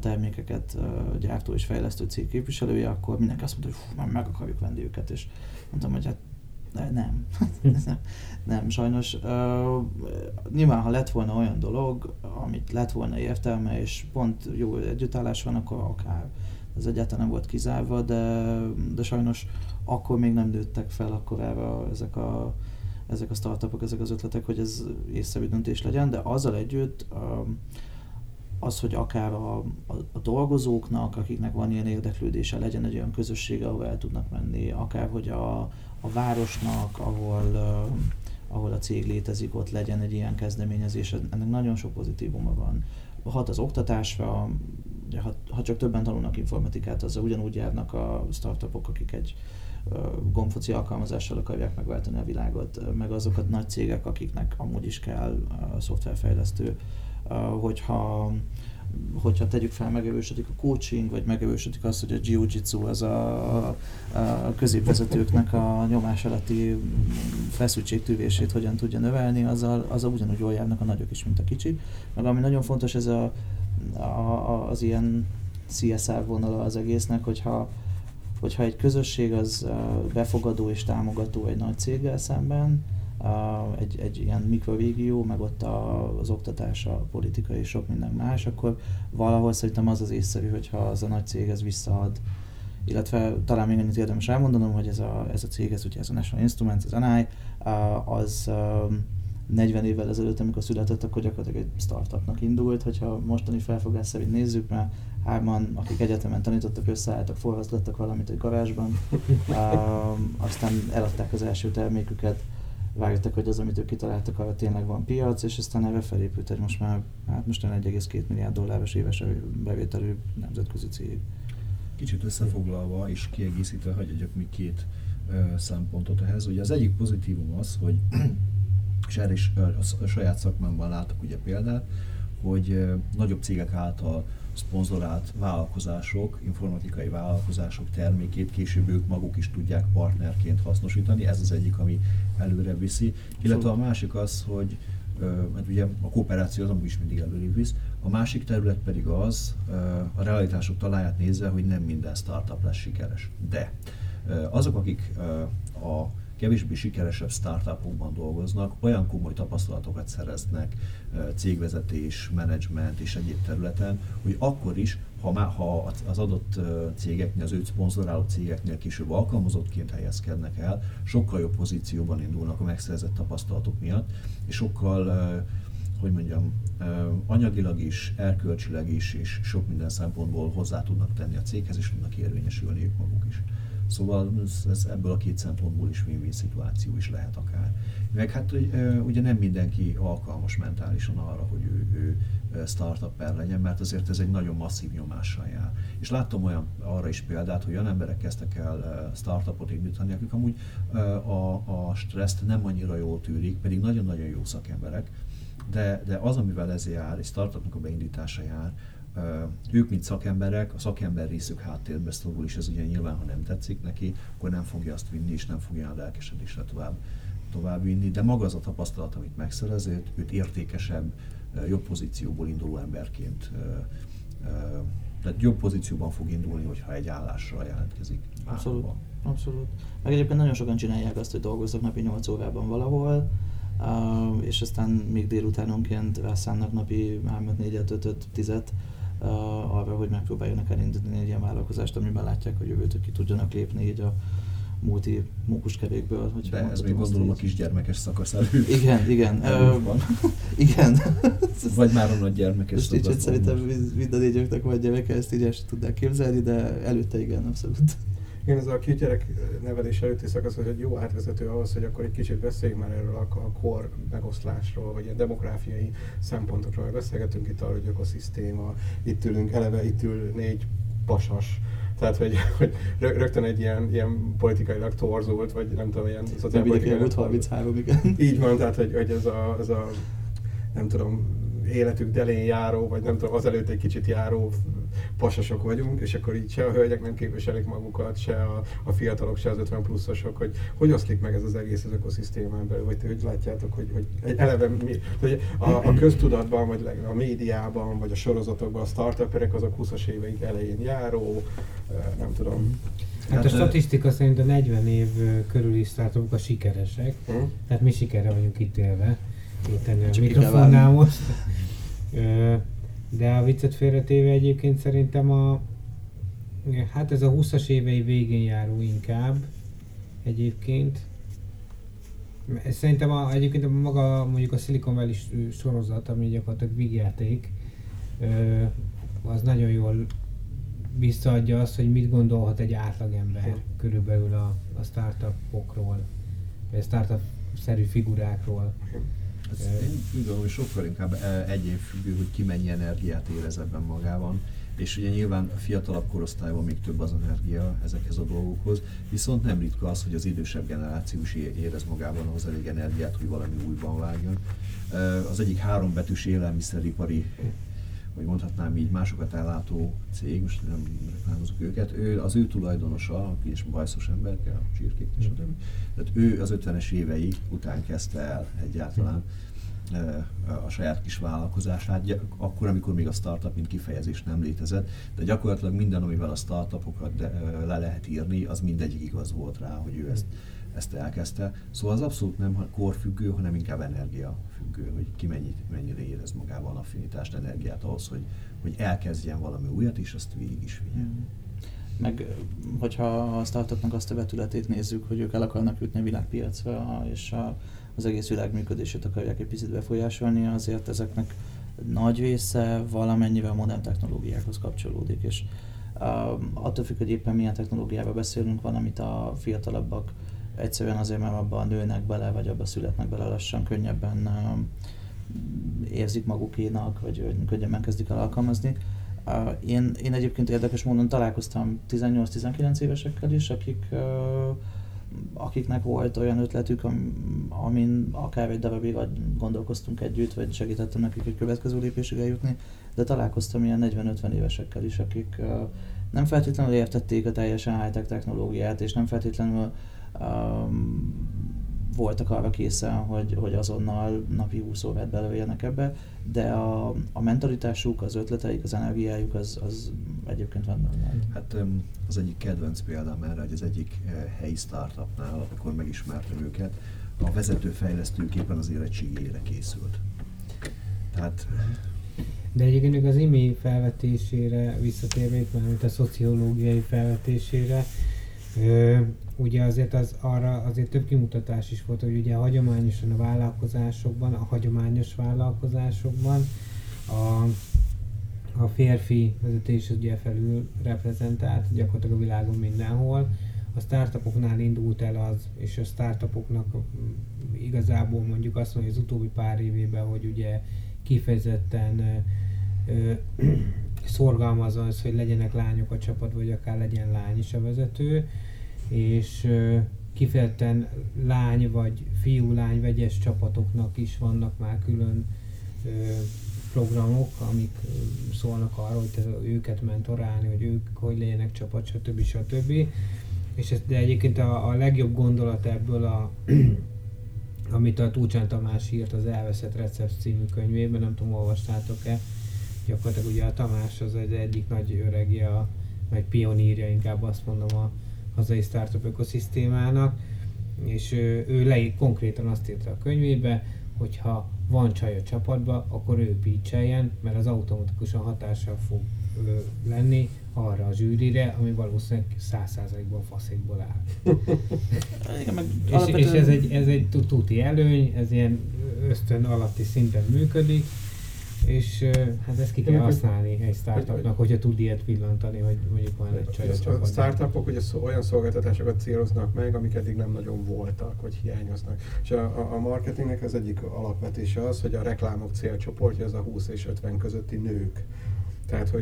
termékeket gyártó és fejlesztő cég képviselője, akkor mindenki azt mondta, hogy már meg akarjuk venni őket, és mondtam, hogy hát nem. nem, sajnos. Nyilván, ha lett volna olyan dolog, amit lett volna értelme, és pont jó együttállás van, akkor akár ez egyáltalán nem volt kizárva, de sajnos akkor még nem nőttek fel, akkor erre ezek a startupok, ezek az ötletek, hogy ez észszerű döntés legyen, de azzal együtt az, hogy akár a dolgozóknak, akiknek van ilyen érdeklődése, legyen egy olyan közössége, ahol el tudnak menni, akár hogy a városnak, ahol a cég létezik, ott legyen egy ilyen kezdeményezés, ennek nagyon sok pozitívuma van. Hat az oktatásra, ha csak többen tanulnak informatikát, azzal ugyanúgy járnak a startupok, akik egy gombfoci alkalmazással akarják megváltani a világot, meg azokat nagy cégek, akiknek amúgy is kell szoftverfejlesztő, hogyha hogyha tegyük fel, megerősödik a coaching, vagy megerősödik az, hogy a jiu-jitsu az a középvezetőknek a nyomás alatti feszültségtűrését hogyan tudja növelni, azzal ugyanúgy jól járnak a nagyok is, mint a kicsik. Meg ami nagyon fontos, ez az ilyen CSR vonala az egésznek, hogyha egy közösség az befogadó és támogató egy nagy céggel szemben, egy ilyen mikrorégió, meg ott az oktatás, a politika és sok minden más, akkor valahol szerintem az észszerű, hogyha az a nagy cég ez visszaad. Illetve talán még annyit érdemes elmondanom, hogy ez a cég, ez ugye ez a National Instruments, az NI, az 40 évvel ezelőtt, amikor született, akkor gyakorlatilag egy startupnak indult, hogyha mostani felfogás szerint nézzük, mert hárman, akik egyetemen tanítottak, összeálltak, forrasztottak valamit egy garázsban, aztán eladták az első terméküket, vártak, hogy az, amit ők kitaláltak, arra tényleg van piac, és aztán erre felépült egy most már $1,2 milliárd éves bevételű nemzetközi cég. Kicsit összefoglalva és kiegészítve hagyjuk még két szempontot ehhez. Ugye az egyik pozitívum az, hogy és erre is a saját szakmámban látok ugye példát, hogy nagyobb cégek által szponzorált vállalkozások, informatikai vállalkozások termékét később ők maguk is tudják partnerként hasznosítani. Ez az egyik, ami előre viszi. Illetve a másik az, hogy mert ugye a kooperáció az amúgy is mindig előrébb visz. A másik terület pedig az, a realitások taláját nézve, hogy nem minden startup lesz sikeres. De azok, akik a kevésbé sikeresebb startupokban dolgoznak, olyan komoly tapasztalatokat szereznek cégvezetés, menedzsment és egyéb területen, hogy akkor is, ha az adott cégeknél, az őt szponzoráló cégeknél később alkalmazottként helyezkednek el, sokkal jobb pozícióban indulnak a megszerzett tapasztalatok miatt, és sokkal, anyagilag is, erkölcsileg is, és sok minden szempontból hozzá tudnak tenni a céghez, és tudnak érvényesülni ők maguk is. Szóval ez ebből a két szempontból is win-win szituáció is lehet akár. Meg hát ugye nem mindenki alkalmas mentálisan arra, hogy ő startupper legyen, mert azért ez egy nagyon masszív nyomással jár. És láttam arra is példát, hogy olyan emberek kezdtek el startupot indítani, akik amúgy a stresszt nem annyira jól tűrik, pedig nagyon-nagyon jó szakemberek, de az, amivel ez jár, és startupnak a beindítása jár, ők, mint szakemberek, a szakember részük háttérbe szorul, és ez ugye nyilván, ha nem tetszik neki, akkor nem fogja azt vinni, és nem fogja a lelkesedésre tovább vinni, de maga az a tapasztalat, amit megszerez, őt értékesebb, jobb pozícióból induló emberként, tehát jobb pozícióban fog indulni, hogyha egy állásra jelentkezik. Abszolút, abszolút. Meg egyébként nagyon sokan csinálják azt, hogy dolgoznak napi 8 órában valahol, és aztán még délutánonként rászánnak napi 3-4-5-10-et, arra, hogy megpróbáljanak elindítani egy ilyen vállalkozást, amiben látják a jövőt, hogy ki tudjanak lépni így a múlti mókuskerékből. De ez még gondolom a kisgyermekes szakasz előtt. Igen. Igen. Vagy már a nagygyermekes szakasz. Úgyhogy szerintem mind a négyöknek vagy gyereke, ezt így el sem tudnák képzelni, de előtte igen, abszolút. Igen, ez a kisgyerek nevelés előtti szakasz, hogy egy jó átvezető ahhoz, hogy akkor egy kicsit beszéljünk már erről a kor megoszlásról, vagy ilyen demográfiai szempontokról. Beszélgetünk itt arról, hogy ökoszisztéma, itt ülünk, eleve itt ül 4 pasas. Tehát, hogy rögtön egy ilyen politikailag torzult, vagy nem tudom, ilyen szociálpolitikailag torzult. 33, igen. Így van, tehát, hogy ez a nem tudom, életük delén járó, vagy nem tudom, azelőtt egy kicsit járó pasasok vagyunk, és akkor így se a hölgyek nem képviselik magukat, se a fiatalok, se az 50 pluszosok, hogy oszlik meg ez az egész az ökoszisztémán belül, vagy hogy látjátok, hogy eleve mi, hogy a köztudatban, vagy a médiában, vagy a sorozatokban a startuperek azok 20-as éveik elején járó, nem tudom. Hát a statisztika szerint a 40 év körüli startupok a sikeresek, tehát mi sikerre vagyunk ítélve. Itt ennél a mikrofonnál most. De a viccet félretéve egyébként szerintem ez a 20-as évei végén járó inkább egyébként. Szerintem egyébként maga mondjuk a Silicon Valley sorozat, ami gyakorlatilag vígjáték, az nagyon jól visszaadja azt, hogy mit gondolhat egy átlagember körülbelül a startupokról, vagy a startup-szerű figurákról. Én úgy gondolom, hogy sokkal inkább egyén függő, hogy ki mennyi energiát érez ebben magában, és ugye nyilván a fiatalabb korosztályban még több az energia ezekhez a dolgokhoz, viszont nem ritka az, hogy az idősebb generáció is érez magában ahhoz elég energiát, hogy valami újban vágjon. Az egyik 3 betűs élelmiszeripari vagy mondhatnám így másokat ellátó cég, most nem reklámozok őket, az ő tulajdonosa, aki is bajszos emberke, a csirkék és a többi, tehát ő az 50-es évei után kezdte el egyáltalán a saját kis vállalkozását, akkor, amikor még a startup mint kifejezés nem létezett, de gyakorlatilag minden, amivel a startupokat le lehet írni, az mindegyik igaz volt rá, hogy ő ezt elkezdte. Szóval az abszolút nem korfüggő, hanem inkább energiafüggő, hogy ki mennyire érez magában affinitást, energiát ahhoz, hogy elkezdjen valami újat, és azt végig is vigye. Meg hogyha a startupnak azt a vetületét nézzük, hogy ők el akarnak jutni a világpiacra, és az egész világ működését akarják egy picit befolyásolni, azért ezeknek nagy része valamennyivel modern technológiákhoz kapcsolódik, és attól függ, hogy éppen milyen technológiáról beszélünk, van, amit a fiatalabbak egyszerűen azért, mert abban nőnek bele, vagy abban születnek bele lassan, könnyebben érzik magukénak, vagy könnyebben kezdik el alkalmazni. Én egyébként érdekes módon találkoztam 18-19 évesekkel is, akiknek volt olyan ötletük, amin akár egy darabig gondolkoztunk együtt, vagy segítettem nekik egy következő lépésig eljutni, de találkoztam ilyen 40-50 évesekkel is, akik nem feltétlenül értették a teljesen high-tech technológiát, és nem feltétlenül voltak arra készen, hogy azonnal napi 20 órát belőjenek ebbe, de a mentalitásuk, az ötleteik, az energiájuk az egyébként van benne. Hát az egyik kedvenc példám erre, hogy az egyik helyi startupnál, akkor megismertem őket, a vezető fejlesztőképpen az érettségére készült. Tehát... De egyébként az IMI felvetésére visszatérnék, mármint a szociológiai felvetésére, ugye azért arra azért több kimutatás is volt, hogy ugye hagyományosan a vállalkozásokban, a hagyományos vállalkozásokban a férfi vezetés ugye felül reprezentált gyakorlatilag a világon mindenhol. A startupoknál indult el az, és a startupoknak igazából mondjuk azt mondja, hogy az utóbbi pár évében, hogy ugye kifejezetten szorgalmazza az, hogy legyenek lányok a csapat, vagy akár legyen lány is a vezető, és kifejezetten lány vagy fiú-lány vegyes csapatoknak is vannak már külön programok, amik szólnak arról, hogy őket mentorálni, hogy ők hogy legyenek csapat, stb. És ez, de egyébként a legjobb gondolat ebből, amit a Túl Csán Tamás írt az Elveszett Recept című könyvében, nem tudom, olvastátok-e, gyakorlatilag ugye a Tamás az egyik nagy öregje, nagy pionírja, inkább azt mondom, a hazai startup ökoszisztémának, és ő konkrétan azt írta a könyvébe, hogy ha van csaj a csapatban, akkor ő pitcheljen, mert az automatikusan hatással fog lenni arra a zsűrire, ami valószínűleg 100%-ban faszékból áll. és ez egy tuti előny, ez ilyen ösztön alatti szinten működik, és hát ezt ki kell használni egy startupnak, hogyha tud ilyet villantani, hogy mondjuk van egy csaj a csapatban. A startupok ugye olyan szolgáltatásokat céloznak meg, amik eddig nem nagyon voltak, vagy hiányoznak. És a marketingnek az egyik alapvetése az, hogy a reklámok célcsoportja az a 20 és 50 közötti nők. Tehát,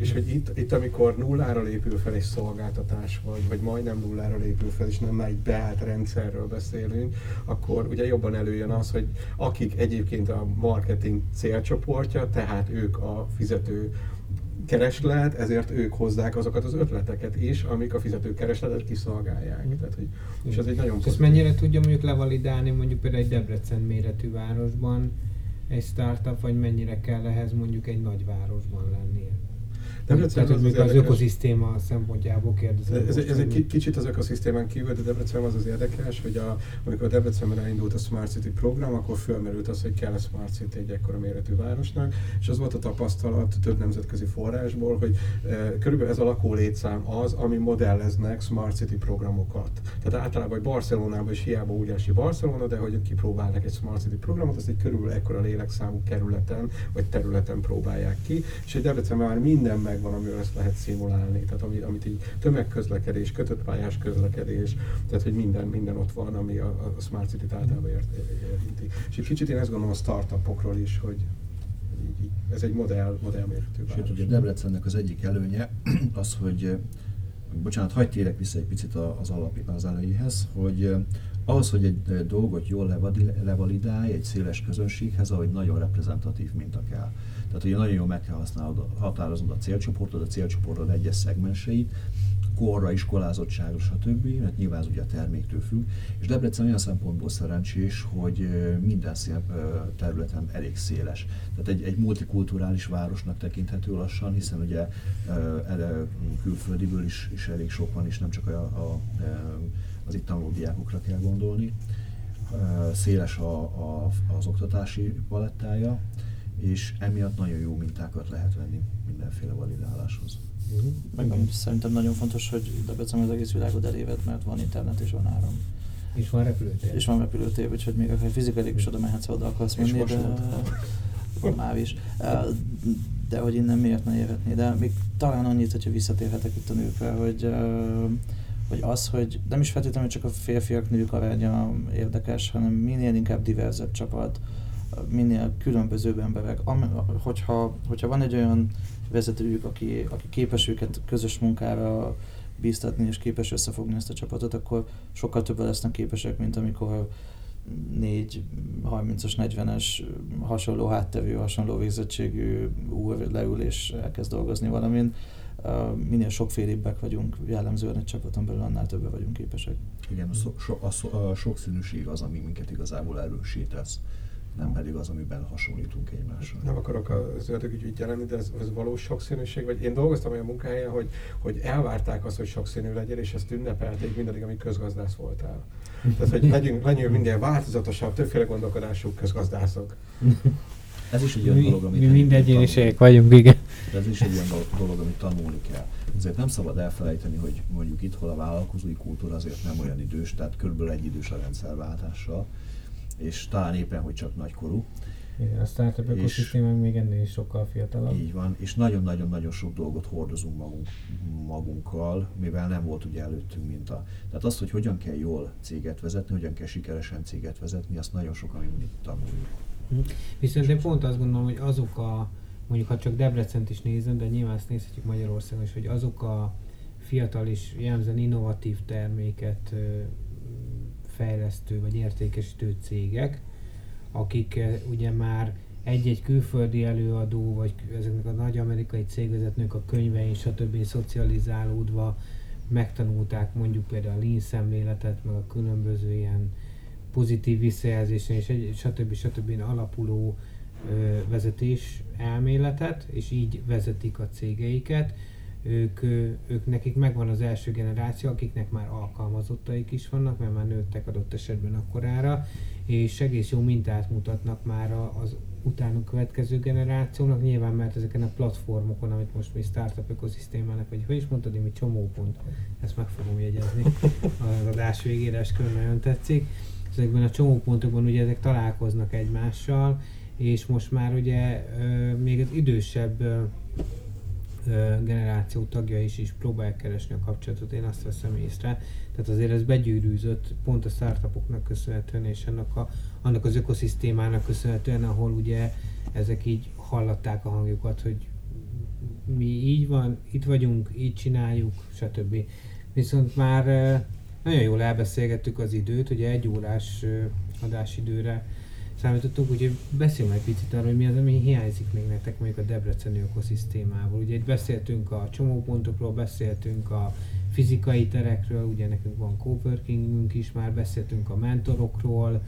és hogy itt, amikor nulláról épül fel egy szolgáltatás, vagy majdnem nulláról épül fel, és nem már egy beállt rendszerről beszélünk, akkor ugye jobban előjön az, hogy akik egyébként a marketing célcsoportja, tehát ők a fizető kereslet, ezért ők hozzák azokat az ötleteket is, amik a fizető keresletet kiszolgálják. Tehát, hogy, és ez egy nagyon fontos. Ezt mennyire tudja mondjuk levalidálni mondjuk például egy Debrecen méretű városban, egy startup, vagy mennyire kell ehhez mondjuk egy nagyvárosban lennie? Tehát az ökoszisztéma szempontjából kérdezem. Ez egy kicsit az ökoszisztémán kívül, de Debrecenben az érdekes, hogy amikor Debrecenben elindult a Smart City program, akkor fölmerült az, hogy kell a Smart City egy ekkora méretű városnak, és az volt a tapasztalat több nemzetközi forrásból, hogy körülbelül ez a lakó létszám az, ami modelleznek Smart City programokat. Tehát általában, hogy Barcelonában is hiába óriási Barcelona, de hogy kipróbálnak egy Smart City programot, azt egy körülbelül ekkora lélekszámú kerületen vagy területen próbálják ki, és egy Debrecenben már minden megvan, amiről ezt lehet szimulálni, tehát amit így tömegközlekedés, kötött pályás közlekedés, tehát hogy minden ott van, ami a Smart City-t általában érinti. És egy kicsit én ezt gondolom a startupokról is, hogy így, ez egy modell mérhető város. Sőt, ugye Debrecennek az egyik előnye az, hogy, bocsánat, hadd térek vissza egy picit az elejéhez, hogy ahhoz, hogy egy dolgot jól levalidálj egy széles közönséghez, ahogy nagyon reprezentatív minta kell. Tehát ugye nagyon jól meg kell határoznod a célcsoportod, egyes szegmenseit, korra, iskolázottságra, stb. Hát nyilván ez ugye a terméktől függ. És Debrecen olyan szempontból szerencsés, hogy minden területen elég széles. Tehát egy multikulturális városnak tekinthető lassan, hiszen ugye külföldiből is elég sok van, és nem csak az itt tanuló diákokra kell gondolni. Széles az oktatási palettája, és emiatt nagyon jó mintákat lehet venni mindenféle validáláshoz. Meg szerintem nagyon fontos, hogy Debrecen az egész világot eléved, mert van internet és van áram. És van repülőtér. Úgyhogy még akár fizikailag is oda mehetsz, oda akarsz menni, de máv is. De hogy innen miért ne érhetné? De még talán annyit, hogyha visszatérhetek itt a nőkre, hogy az, hogy nem is feltétlenül csak a férfiak-nők aránya érdekes, hanem minél inkább diverzebb csapat, minél különbözőbb emberek. Hogyha van egy olyan vezetőjük, aki képes őket közös munkára bíztatni és képes összefogni ezt a csapatot, akkor sokkal többre lesznek képesek, mint amikor 4 30-as, 40-es hasonló hátterű, hasonló végzettségű úr leül és elkezd dolgozni valamin. Minél sokfélébbek vagyunk, jellemzően egy csapaton belül, annál többen vagyunk képesek. Igen, a sokszínűség az, ami minket igazából erőssé tesz, nem pedig az, amiben hasonlítunk egymásra. Nem akarok az ördögügyűjt jelenni, de ez valós sokszínűség, vagy én dolgoztam olyan munkáján, hogy elvárták azt, hogy sokszínű legyél, és ezt ünnepelték mindaddig, amíg közgazdász voltál. Tehát, hogy legyünk minden változatosabb, többféle gondolkodású közgazdászok. Ez is egy olyan dolog, amit mi mindegyéniségek vagyunk, igen. Ez is egy olyan dolog, amit tanulni kell. Ezért nem szabad elfelejteni, hogy mondjuk itthon a vállalkozói kultúra azért nem olyan idős, tehát körülbelül egy idős a rendszerváltással, és talán éppen, hogy csak nagykorú. Igen, a startup ökoszisztémánk még ennél is sokkal fiatalabb. Így van, és nagyon-nagyon-nagyon sok dolgot hordozunk magunkkal, mivel nem volt ugye előttünk minta. Tehát az, hogy hogyan kell jól céget vezetni, hogyan kell sikeresen céget vezetni, azt nagyon sokan mindig tanuljuk. Viszont én pont azt gondolom, hogy azok a, mondjuk ha csak Debrecent is nézem, de nyilván ezt nézhetjük Magyarországon is, hogy azok a fiatal és jellemzően innovatív terméket fejlesztő vagy értékesítő cégek, akik ugye már egy-egy külföldi előadó, vagy ezeknek a nagy amerikai cégvezetők a könyvein, stb. Szocializálódva megtanulták mondjuk például a lean szemléletet, meg a különböző ilyen pozitív visszajelzésen és egy stb. Alapuló vezetés elméletet, és így vezetik a cégeiket. Ők nekik megvan az első generáció, akiknek már alkalmazottaik is vannak, mert már nőttek adott esetben akkorára, és egész jó mintát mutatnak már az utánuk következő generációnak, nyilván mert ezeken a platformokon, amit most mi startup ökoszisztémának, vagy hogy is mondtad, mi csomópont, ezt meg fogom jegyezni az adás végére, és külön nagyon tetszik. Ezekben a csomópontokban ugye ezek találkoznak egymással, és most már ugye még az idősebb generáció tagja is próbálják keresni a kapcsolatot, én azt veszem észre. Tehát azért ez begyűrűzött pont a startupoknak köszönhetően, és annak az ökoszisztémának köszönhetően, ahol ugye ezek így hallatták a hangjukat, hogy mi így van, itt vagyunk, így csináljuk, stb. Viszont már nagyon jól elbeszélgettük az időt, ugye egy órás adásidőre számítottunk, úgyhogy beszéljünk egy picit arról, hogy mi az, ami hiányzik még nektek mondjuk a debreceni ökoszisztémából. Ugye itt beszéltünk a csomópontokról, beszéltünk a fizikai terekről, ugye nekünk van coworkingünk is már, beszéltünk a mentorokról,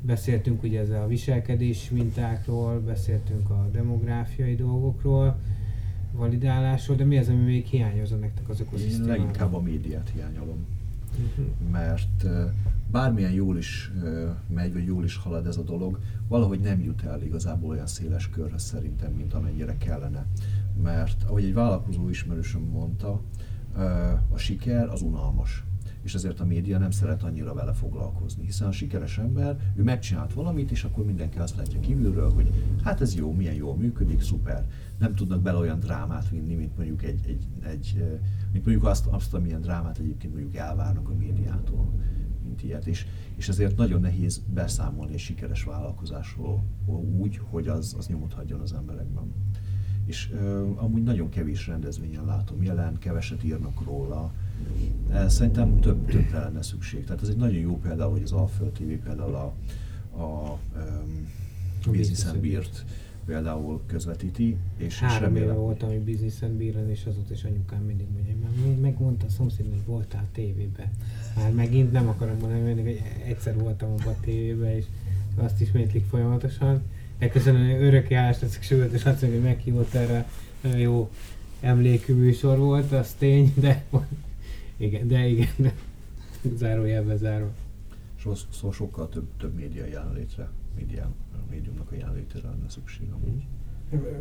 beszéltünk ugye ezzel a viselkedés mintákról, beszéltünk a demográfiai dolgokról, validálásról, de mi az, ami még hiányozza nektek az ökoszisztémából? Én leginkább a médiát hiányolom. Mert bármilyen jól is megy, vagy jól is halad ez a dolog, valahogy nem jut el igazából olyan széles körhöz szerintem, mint amennyire kellene. Mert ahogy egy vállalkozó ismerősöm mondta, a siker az unalmas, és ezért a média nem szeret annyira vele foglalkozni, hiszen a sikeres ember, ő megcsinált valamit, és akkor mindenki azt látja kívülről, hogy hát ez jó, milyen jól működik, szuper. Nem tudnak bele olyan drámát vinni, mint mondjuk mint mondjuk azt, amilyen drámát egyébként mondjuk elvárnak a médiától, mint ilyet. És ezért nagyon nehéz beszámolni egy sikeres vállalkozásról úgy, hogy az nyomot hagyjon az emberekben. És amúgy nagyon kevés rendezvényen látom jelen, keveset írnak róla. Szerintem többre lenne szükség. Tehát ez egy nagyon jó példa, hogy az Alföld TV például a Business and Beer-t például közvetíti, és 3 éve voltam egy bizniszen bírani, és azóta is anyukám mindig mondja, mert megmondta a szomszédom, hogy voltál tévében. Már megint nem akarom mondani, hogy egyszer voltam abban a tévében, és azt ismétlik folyamatosan. Elköszönöm, hogy örökké állás leszek, Jövöltös Laci, hogy meghívott erre, nagyon jó emlékű műsor volt, az tény, de igen, zárójelben zárva. És szóval sokkal több média jelenlétre, médiumnak a jelenlétre lenne szükség amúgy.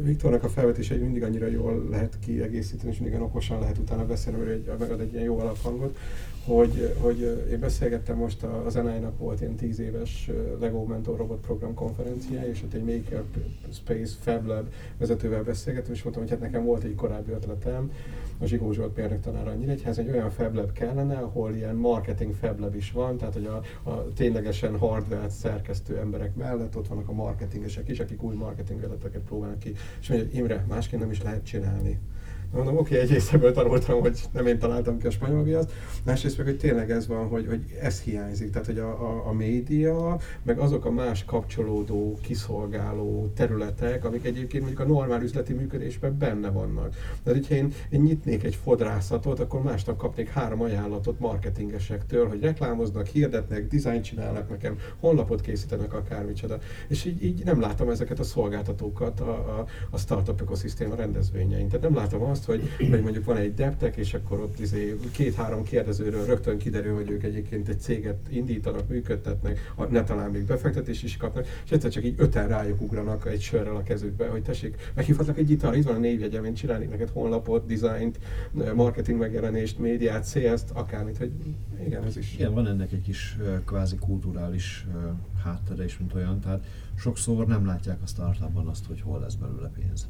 Viktornak a felvetéseit mindig annyira jól lehet kiegészíteni, és mindig olyan okosan lehet utána beszélni, hogy megad egy ilyen jó alaphangot, hogy én beszélgettem most, az NI-nak volt ilyen 10 éves LEGO Mentor Robot Program konferenciája, és ott egy Maker Space Fab Lab vezetővel beszélgettem, és mondtam, hogy hát nekem volt egy korábbi ötletem, a Zsigó Zsolt mérnöktanára a Nyíregyház, egy olyan Fab Lab kellene, ahol ilyen marketing Fab Lab is van, tehát hogy a ténylegesen hardware-t szerkesztő emberek mellett ott vannak a marketingesek is, akik új marketing ötleteket próbálnak ki, és mondja, hogy Imre, másként nem is lehet csinálni. Mondom, oké, egy észreből tanultam, hogy nem én találtam ki a spanyol viaszt, másrészt meg, hogy tényleg ez van, hogy ez hiányzik, tehát hogy a média, meg azok a más kapcsolódó, kiszolgáló területek, amik egyébként mondjuk a normál üzleti működésben benne vannak. Tehát, hogyha én nyitnék egy fodrászatot, akkor másnap kapnék 3 ajánlatot marketingesektől, hogy reklámoznak, hirdetnek, dizájnt csinálnak nekem, honlapot készítenek, akármicsoda. És így nem látom ezeket a szolgáltatókat a startup ökoszisztéma rendezvényein. Tehát nem látom azt, hogy mondjuk van egy DEPTECH, és akkor ott 2-3 kérdezőről rögtön kiderül, hogy ők egyébként egy céget indítanak, működtetnek, ne talán még befektetést is kapnak, és egyszer csak így 5-en rájuk ugranak egy sörrel a kezükbe, hogy tessék, meghívhatlak egy italra, itt van a névjegyem, én csinálnék neked honlapot, dizájnt, marketing megjelenést, médiát, CS-t, akármit, hogy igen, ez is. Igen, van ennek egy kis kvázi kulturális háttere is, mint olyan, tehát sokszor nem látják a startupban azt, hogy hol lesz belőle pénz.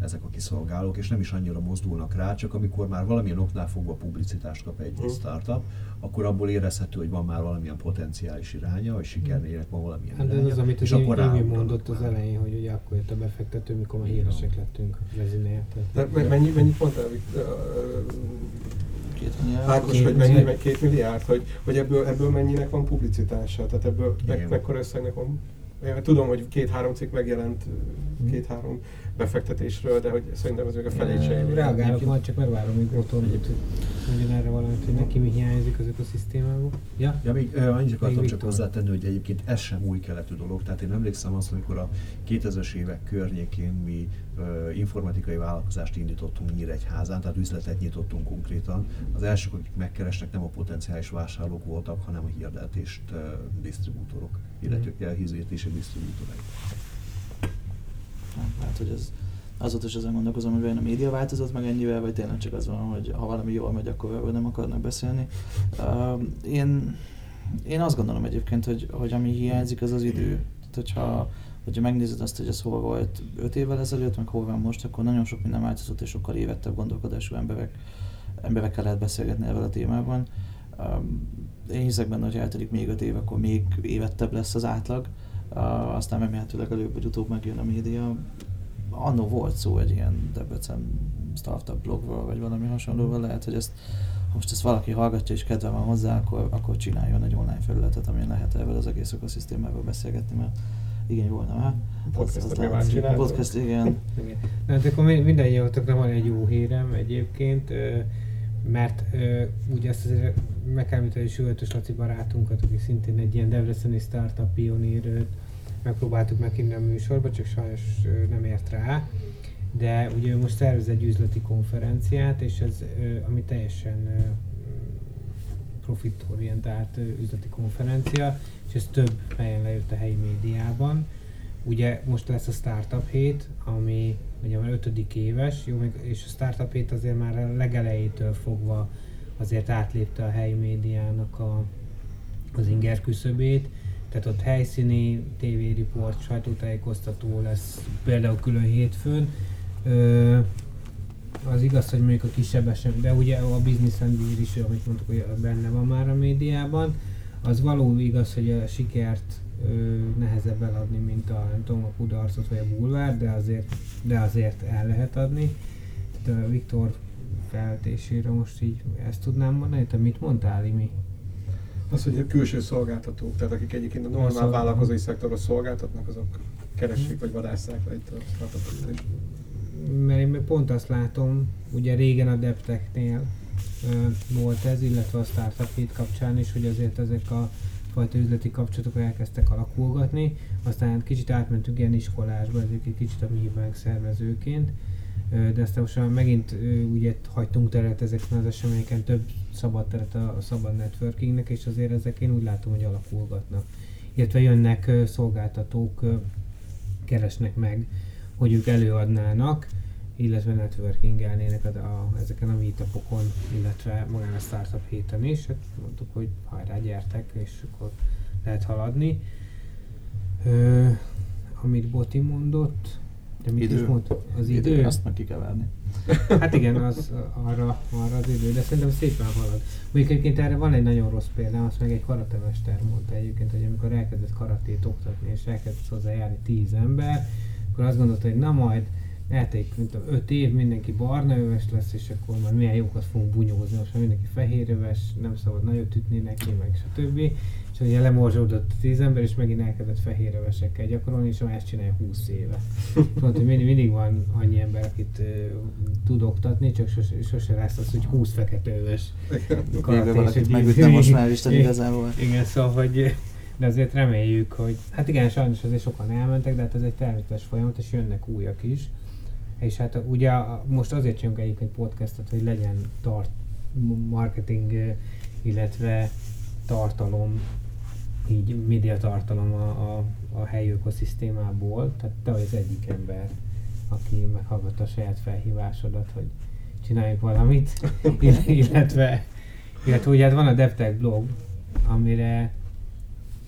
Ezek a kiszolgálók, és nem is annyira mozdulnak rá, csak amikor már valamilyen oknál fogva publicitást kap egy startup, akkor abból érezhető, hogy van már valamilyen potenciális iránya, hogy sikernének ma valamilyen iránya. De az, amit az Évi mondott az elején, hogy ugye akkor jött a befektető, mikor már híresek lettünk lezinél. Mennyit mondtál, Ákos, hogy mennyi, meg 2 milliárd, hogy ebből mennyinek van publicitása, tehát ebből mekkora összegnek van? Én tudom, hogy 2-3 cikk megjelent, 2-3 befektetésről, de hogy szerintem az ők a felét se éri. Reagálok majd, csak megvárom, hogy Botond mondjon erre valamit, hogy neki mi hiányzik az ökoszisztémából. Ja, még annyit akartam csak hozzátenni, hogy egyébként ez sem új keletű dolog. Tehát én emlékszem azt, amikor a 2000-es évek környékén mi informatikai vállalkozást indítottunk Nyíregyházán, tehát üzletet nyitottunk konkrétan. Az elsők, akik megkerestek, nem a potenciális vásárlók voltak, hanem a hirdetést disztribútorok, illetőkkel hirdetési disztribútorok. Tehát, hogy ez azóta is ezen gondolkozom, hogy vajon a média változott meg ennyivel, vagy tényleg csak az van, hogy ha valami jól megy, akkor nem akarnak beszélni. Én azt gondolom egyébként, hogy ami hiányzik, az az idő. Tehát, hogyha megnézed azt, hogy ez hol volt 5 évvel ezelőtt, meg hol van most, akkor nagyon sok minden változott, és sokkal érettebb gondolkodású emberekkel lehet beszélgetni ebben a témában. Én hiszek benne, hogy eltelik még 5 év, akkor még érettebb lesz az átlag. Aztán remélhetőleg előbb vagy utóbb megjön a média. Anno volt szó egy ilyen Debrecen startup blogról, vagy valami hasonlóval, lehet, hogy most ezt valaki hallgatja és kedve van hozzá, akkor csináljon egy online felületet, amin lehet ebből az egész ökoszisztémáról beszélgetni, mert igény volna már. Podcast, igen. Hát akkor minden jótokra van egy jó hírem egyébként, mert ugye ezt azért meg kell említeni, hogy Jövöltös Laci barátunkat, aki szintén egy ilyen debreceni startup pionírőt megpróbáltuk meghívni a műsorba, csak sajnos nem ért rá, de ugye most szervez egy üzleti konferenciát, és ez ami teljesen profitorientált üzleti konferencia, és ez több helyen lejött a helyi médiában. Ugye most lesz a Startup Hét, ami ugye már 5. éves, és a Startup Hét azért már a legelejétől fogva azért átlépte a helyi médiának az inger küszöbét. Tehát ott helyszíni, tévériport, sajtótájékoztató lesz például külön hétfőn. Az igaz, hogy mondjuk a kisebb esemény, de ugye a Business and Beer is, amit mondtuk, hogy benne van már a médiában, az valóban igaz, hogy a sikert nehezebb eladni, mint a kudarcot vagy a bulvár, de azért el lehet adni. Tehát a Viktor feltésére most így ezt tudnám mondani, te mit mondtál, Imi? Az, hogy a külső szolgáltatók, tehát akik egyébként a normál vállalkozói szektorra szolgáltatnak, azok keressék, vagy vadásszák le itt a startupot is. Mert én pont azt látom, ugye régen a Deptechnél volt ez, illetve a Startup Hit kapcsán is, hogy azért ezek a fajta üzleti kapcsolatok elkezdtek alakulgatni, aztán kicsit átmentünk ilyen iskolásba, ezért egy kicsit a mi hibánk szervezőként, de aztán most megint ugye hagytunk teret ezeken az eseményeken, több szabad teret a szabad networkingnek, és azért ezek én úgy látom, hogy alakulgatnak. Illetve jönnek szolgáltatók, keresnek meg, hogy ők előadnának, illetve networkingelnének ezeken a meetupokon, illetve magán a startup héten is. Hát mondtuk, hogy hajrá, gyertek, és akkor lehet haladni. Amit Boti mondott, de mit is mondta? Az idő? Azt meg ki kell várni. Hát igen, az arra az idő, de szerintem szépen halad. Mondjuk egyébként erre van egy nagyon rossz példa, azt meg egy karatemester mondta egyébként, hogy amikor elkezdett karatét oktatni, és elkezdett hozzájárni 10 ember, akkor azt gondolta, hogy na majd eltelik, mint 5 év, mindenki barnaöves lesz, és akkor már milyen jókat fogunk bunyózni, most már mindenki fehéröves, nem szabad nagyot ütni neki, meg stb. És ugye lemorzsódott 10 ember, és megint elkezdett fehérövesekkel gyakorolni, és ezt csinálja 20 éve. Mondta, hogy mindig van annyi ember, akit tud oktatni, csak sose lesz az, hogy 20 feketőöves karaté. Valakit megütne most már Isten igazából. Igen, szóval, hogy... De azért reméljük, hogy... Hát igen, sajnos azért sokan elmentek, de hát ez egy természetes folyamat, és jönnek újak is. És hát ugye most azért csinálunk egyébként podcastot, hogy legyen marketing, illetve tartalom, így médiatartalom a helyi ökoszisztémából. Tehát te vagy az egyik ember, aki meghallgatta a saját felhívásodat, hogy csináljuk valamit. illetve ugye hát van a DEPTECH blog, amire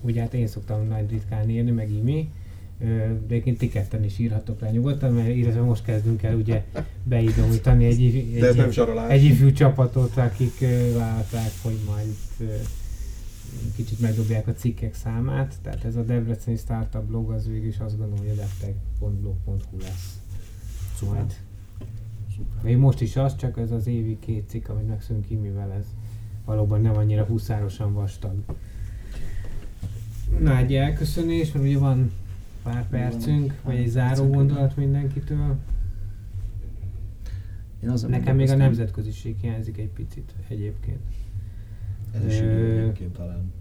ugye hát én szoktam nagy ritkán írni, meg Imi, de egyébként ti ketten is írhatok rá nyugodtan, mert illetve most kezdünk el ugye beidóítani egy ifjú csapatot, akik vállalták, hogy majd kicsit megdobják a cikkek számát. Tehát ez a debreceni startup blog az végül is azt gondolom, hogy a defteg.blog.hu lesz. Majd. Még most is az, csak ez az évi 2 cikk, amit megszűnünk Imivel, ez valóban nem annyira huszárosan vastag. Na, egy elköszönés, mert ugye van pár percünk, vagy egy záró gondolat mindenkitől. Nekem még a nemzetköziség hiányzik egy picit egyébként. Ez is egyébként talán.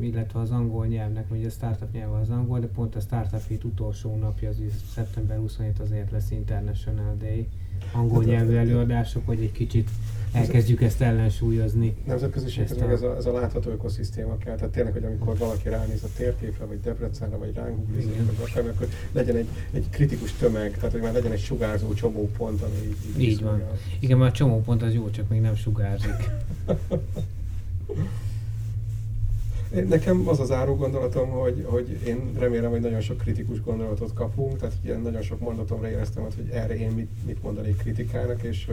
Illetve az angol nyelvnek, ugye a startup nyelve az angol, de pont a Startup Hit utolsó napja, az szeptember 27 azért lesz International Day. Angol nyelvű előadások, hogy egy kicsit elkezdjük ezt ellensúlyozni. Nemzetköziségnek ez a látható ökoszisztéma kell, tehát tényleg, hogy amikor valaki ránéz a térképre, vagy Debrecenre, vagy ránk googlizik, akkor legyen egy kritikus tömeg, tehát hogy már legyen egy sugárzó csomópont, ami így van. Igen, már a csomópont az jó, csak még nem sugárzik. Nekem az záró gondolatom, hogy én remélem, hogy nagyon sok kritikus gondolatot kapunk, tehát ilyen nagyon sok mondatomra éreztem, hogy erre én mit mondanék kritikának, és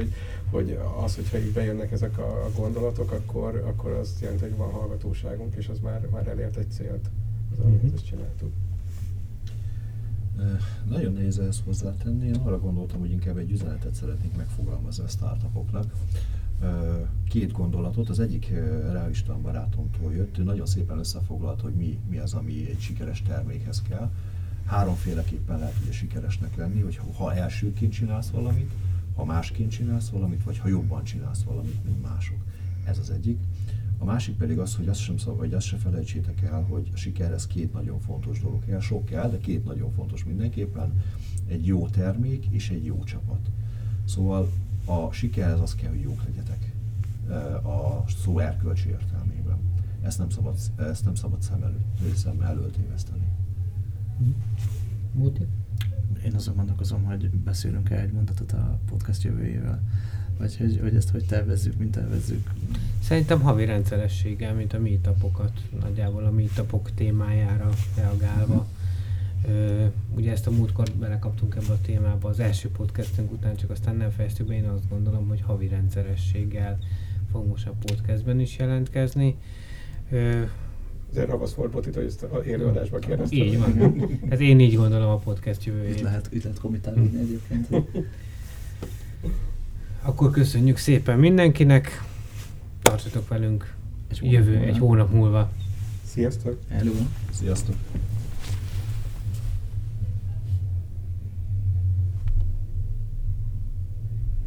hogy az, hogyha így bejönnek ezek a gondolatok, akkor az jelenti, hogy van hallgatóságunk, és az már elért egy célt, az amit ezt csináltuk. Nagyon nehéz ezt hozzátenni, én arra gondoltam, hogy inkább egy üzenetet szeretnék megfogalmazni a startupoknak. 2 gondolatot, az egyik Ráló István barátomtól jött, ő nagyon szépen összefoglalt, hogy mi az, ami egy sikeres termékhez kell. 3-féleképpen lehet ugye sikeresnek lenni, hogy ha elsőként csinálsz valamit, ha másként csinálsz valamit, vagy ha jobban csinálsz valamit, mint mások. Ez az egyik. A másik pedig az, hogy azt sem szabad, hogy azt se felejtsétek el, hogy a sikerhez 2 nagyon fontos dolog kell. Sok kell, de 2 nagyon fontos mindenképpen. Egy jó termék és egy jó csapat. Szóval a sikerhez az kell, hogy jók legyetek a szó erkölcsi értelmében. Ezt nem szabad szem előtt éveszteni. Múti? Én azon gondolkozom, hogy beszélünk el egy mondatot a podcast jövőjével, vagy hogy ezt hogy tervezzük, mint tervezzük. Szerintem havi rendszerességgel, mint a meetupokat, nagyjából a meetupok témájára reagálva. Ugye ezt a múltkor belekaptunk ebbe a témába az első podcastünk után, csak aztán nem fejeztük be. Én azt gondolom, hogy havi rendszerességgel fog most a podcastben is jelentkezni. Ezért ravasz volt Botit, hogy ezt az élőadásban kérdeztem. Így van. Hát én így gondolom a podcast jövőjét. Itt lehet kommentálni egyébként. Akkor köszönjük szépen mindenkinek. Tartsatok velünk egy hónap múlva. Sziasztok! Hello! Sziasztok!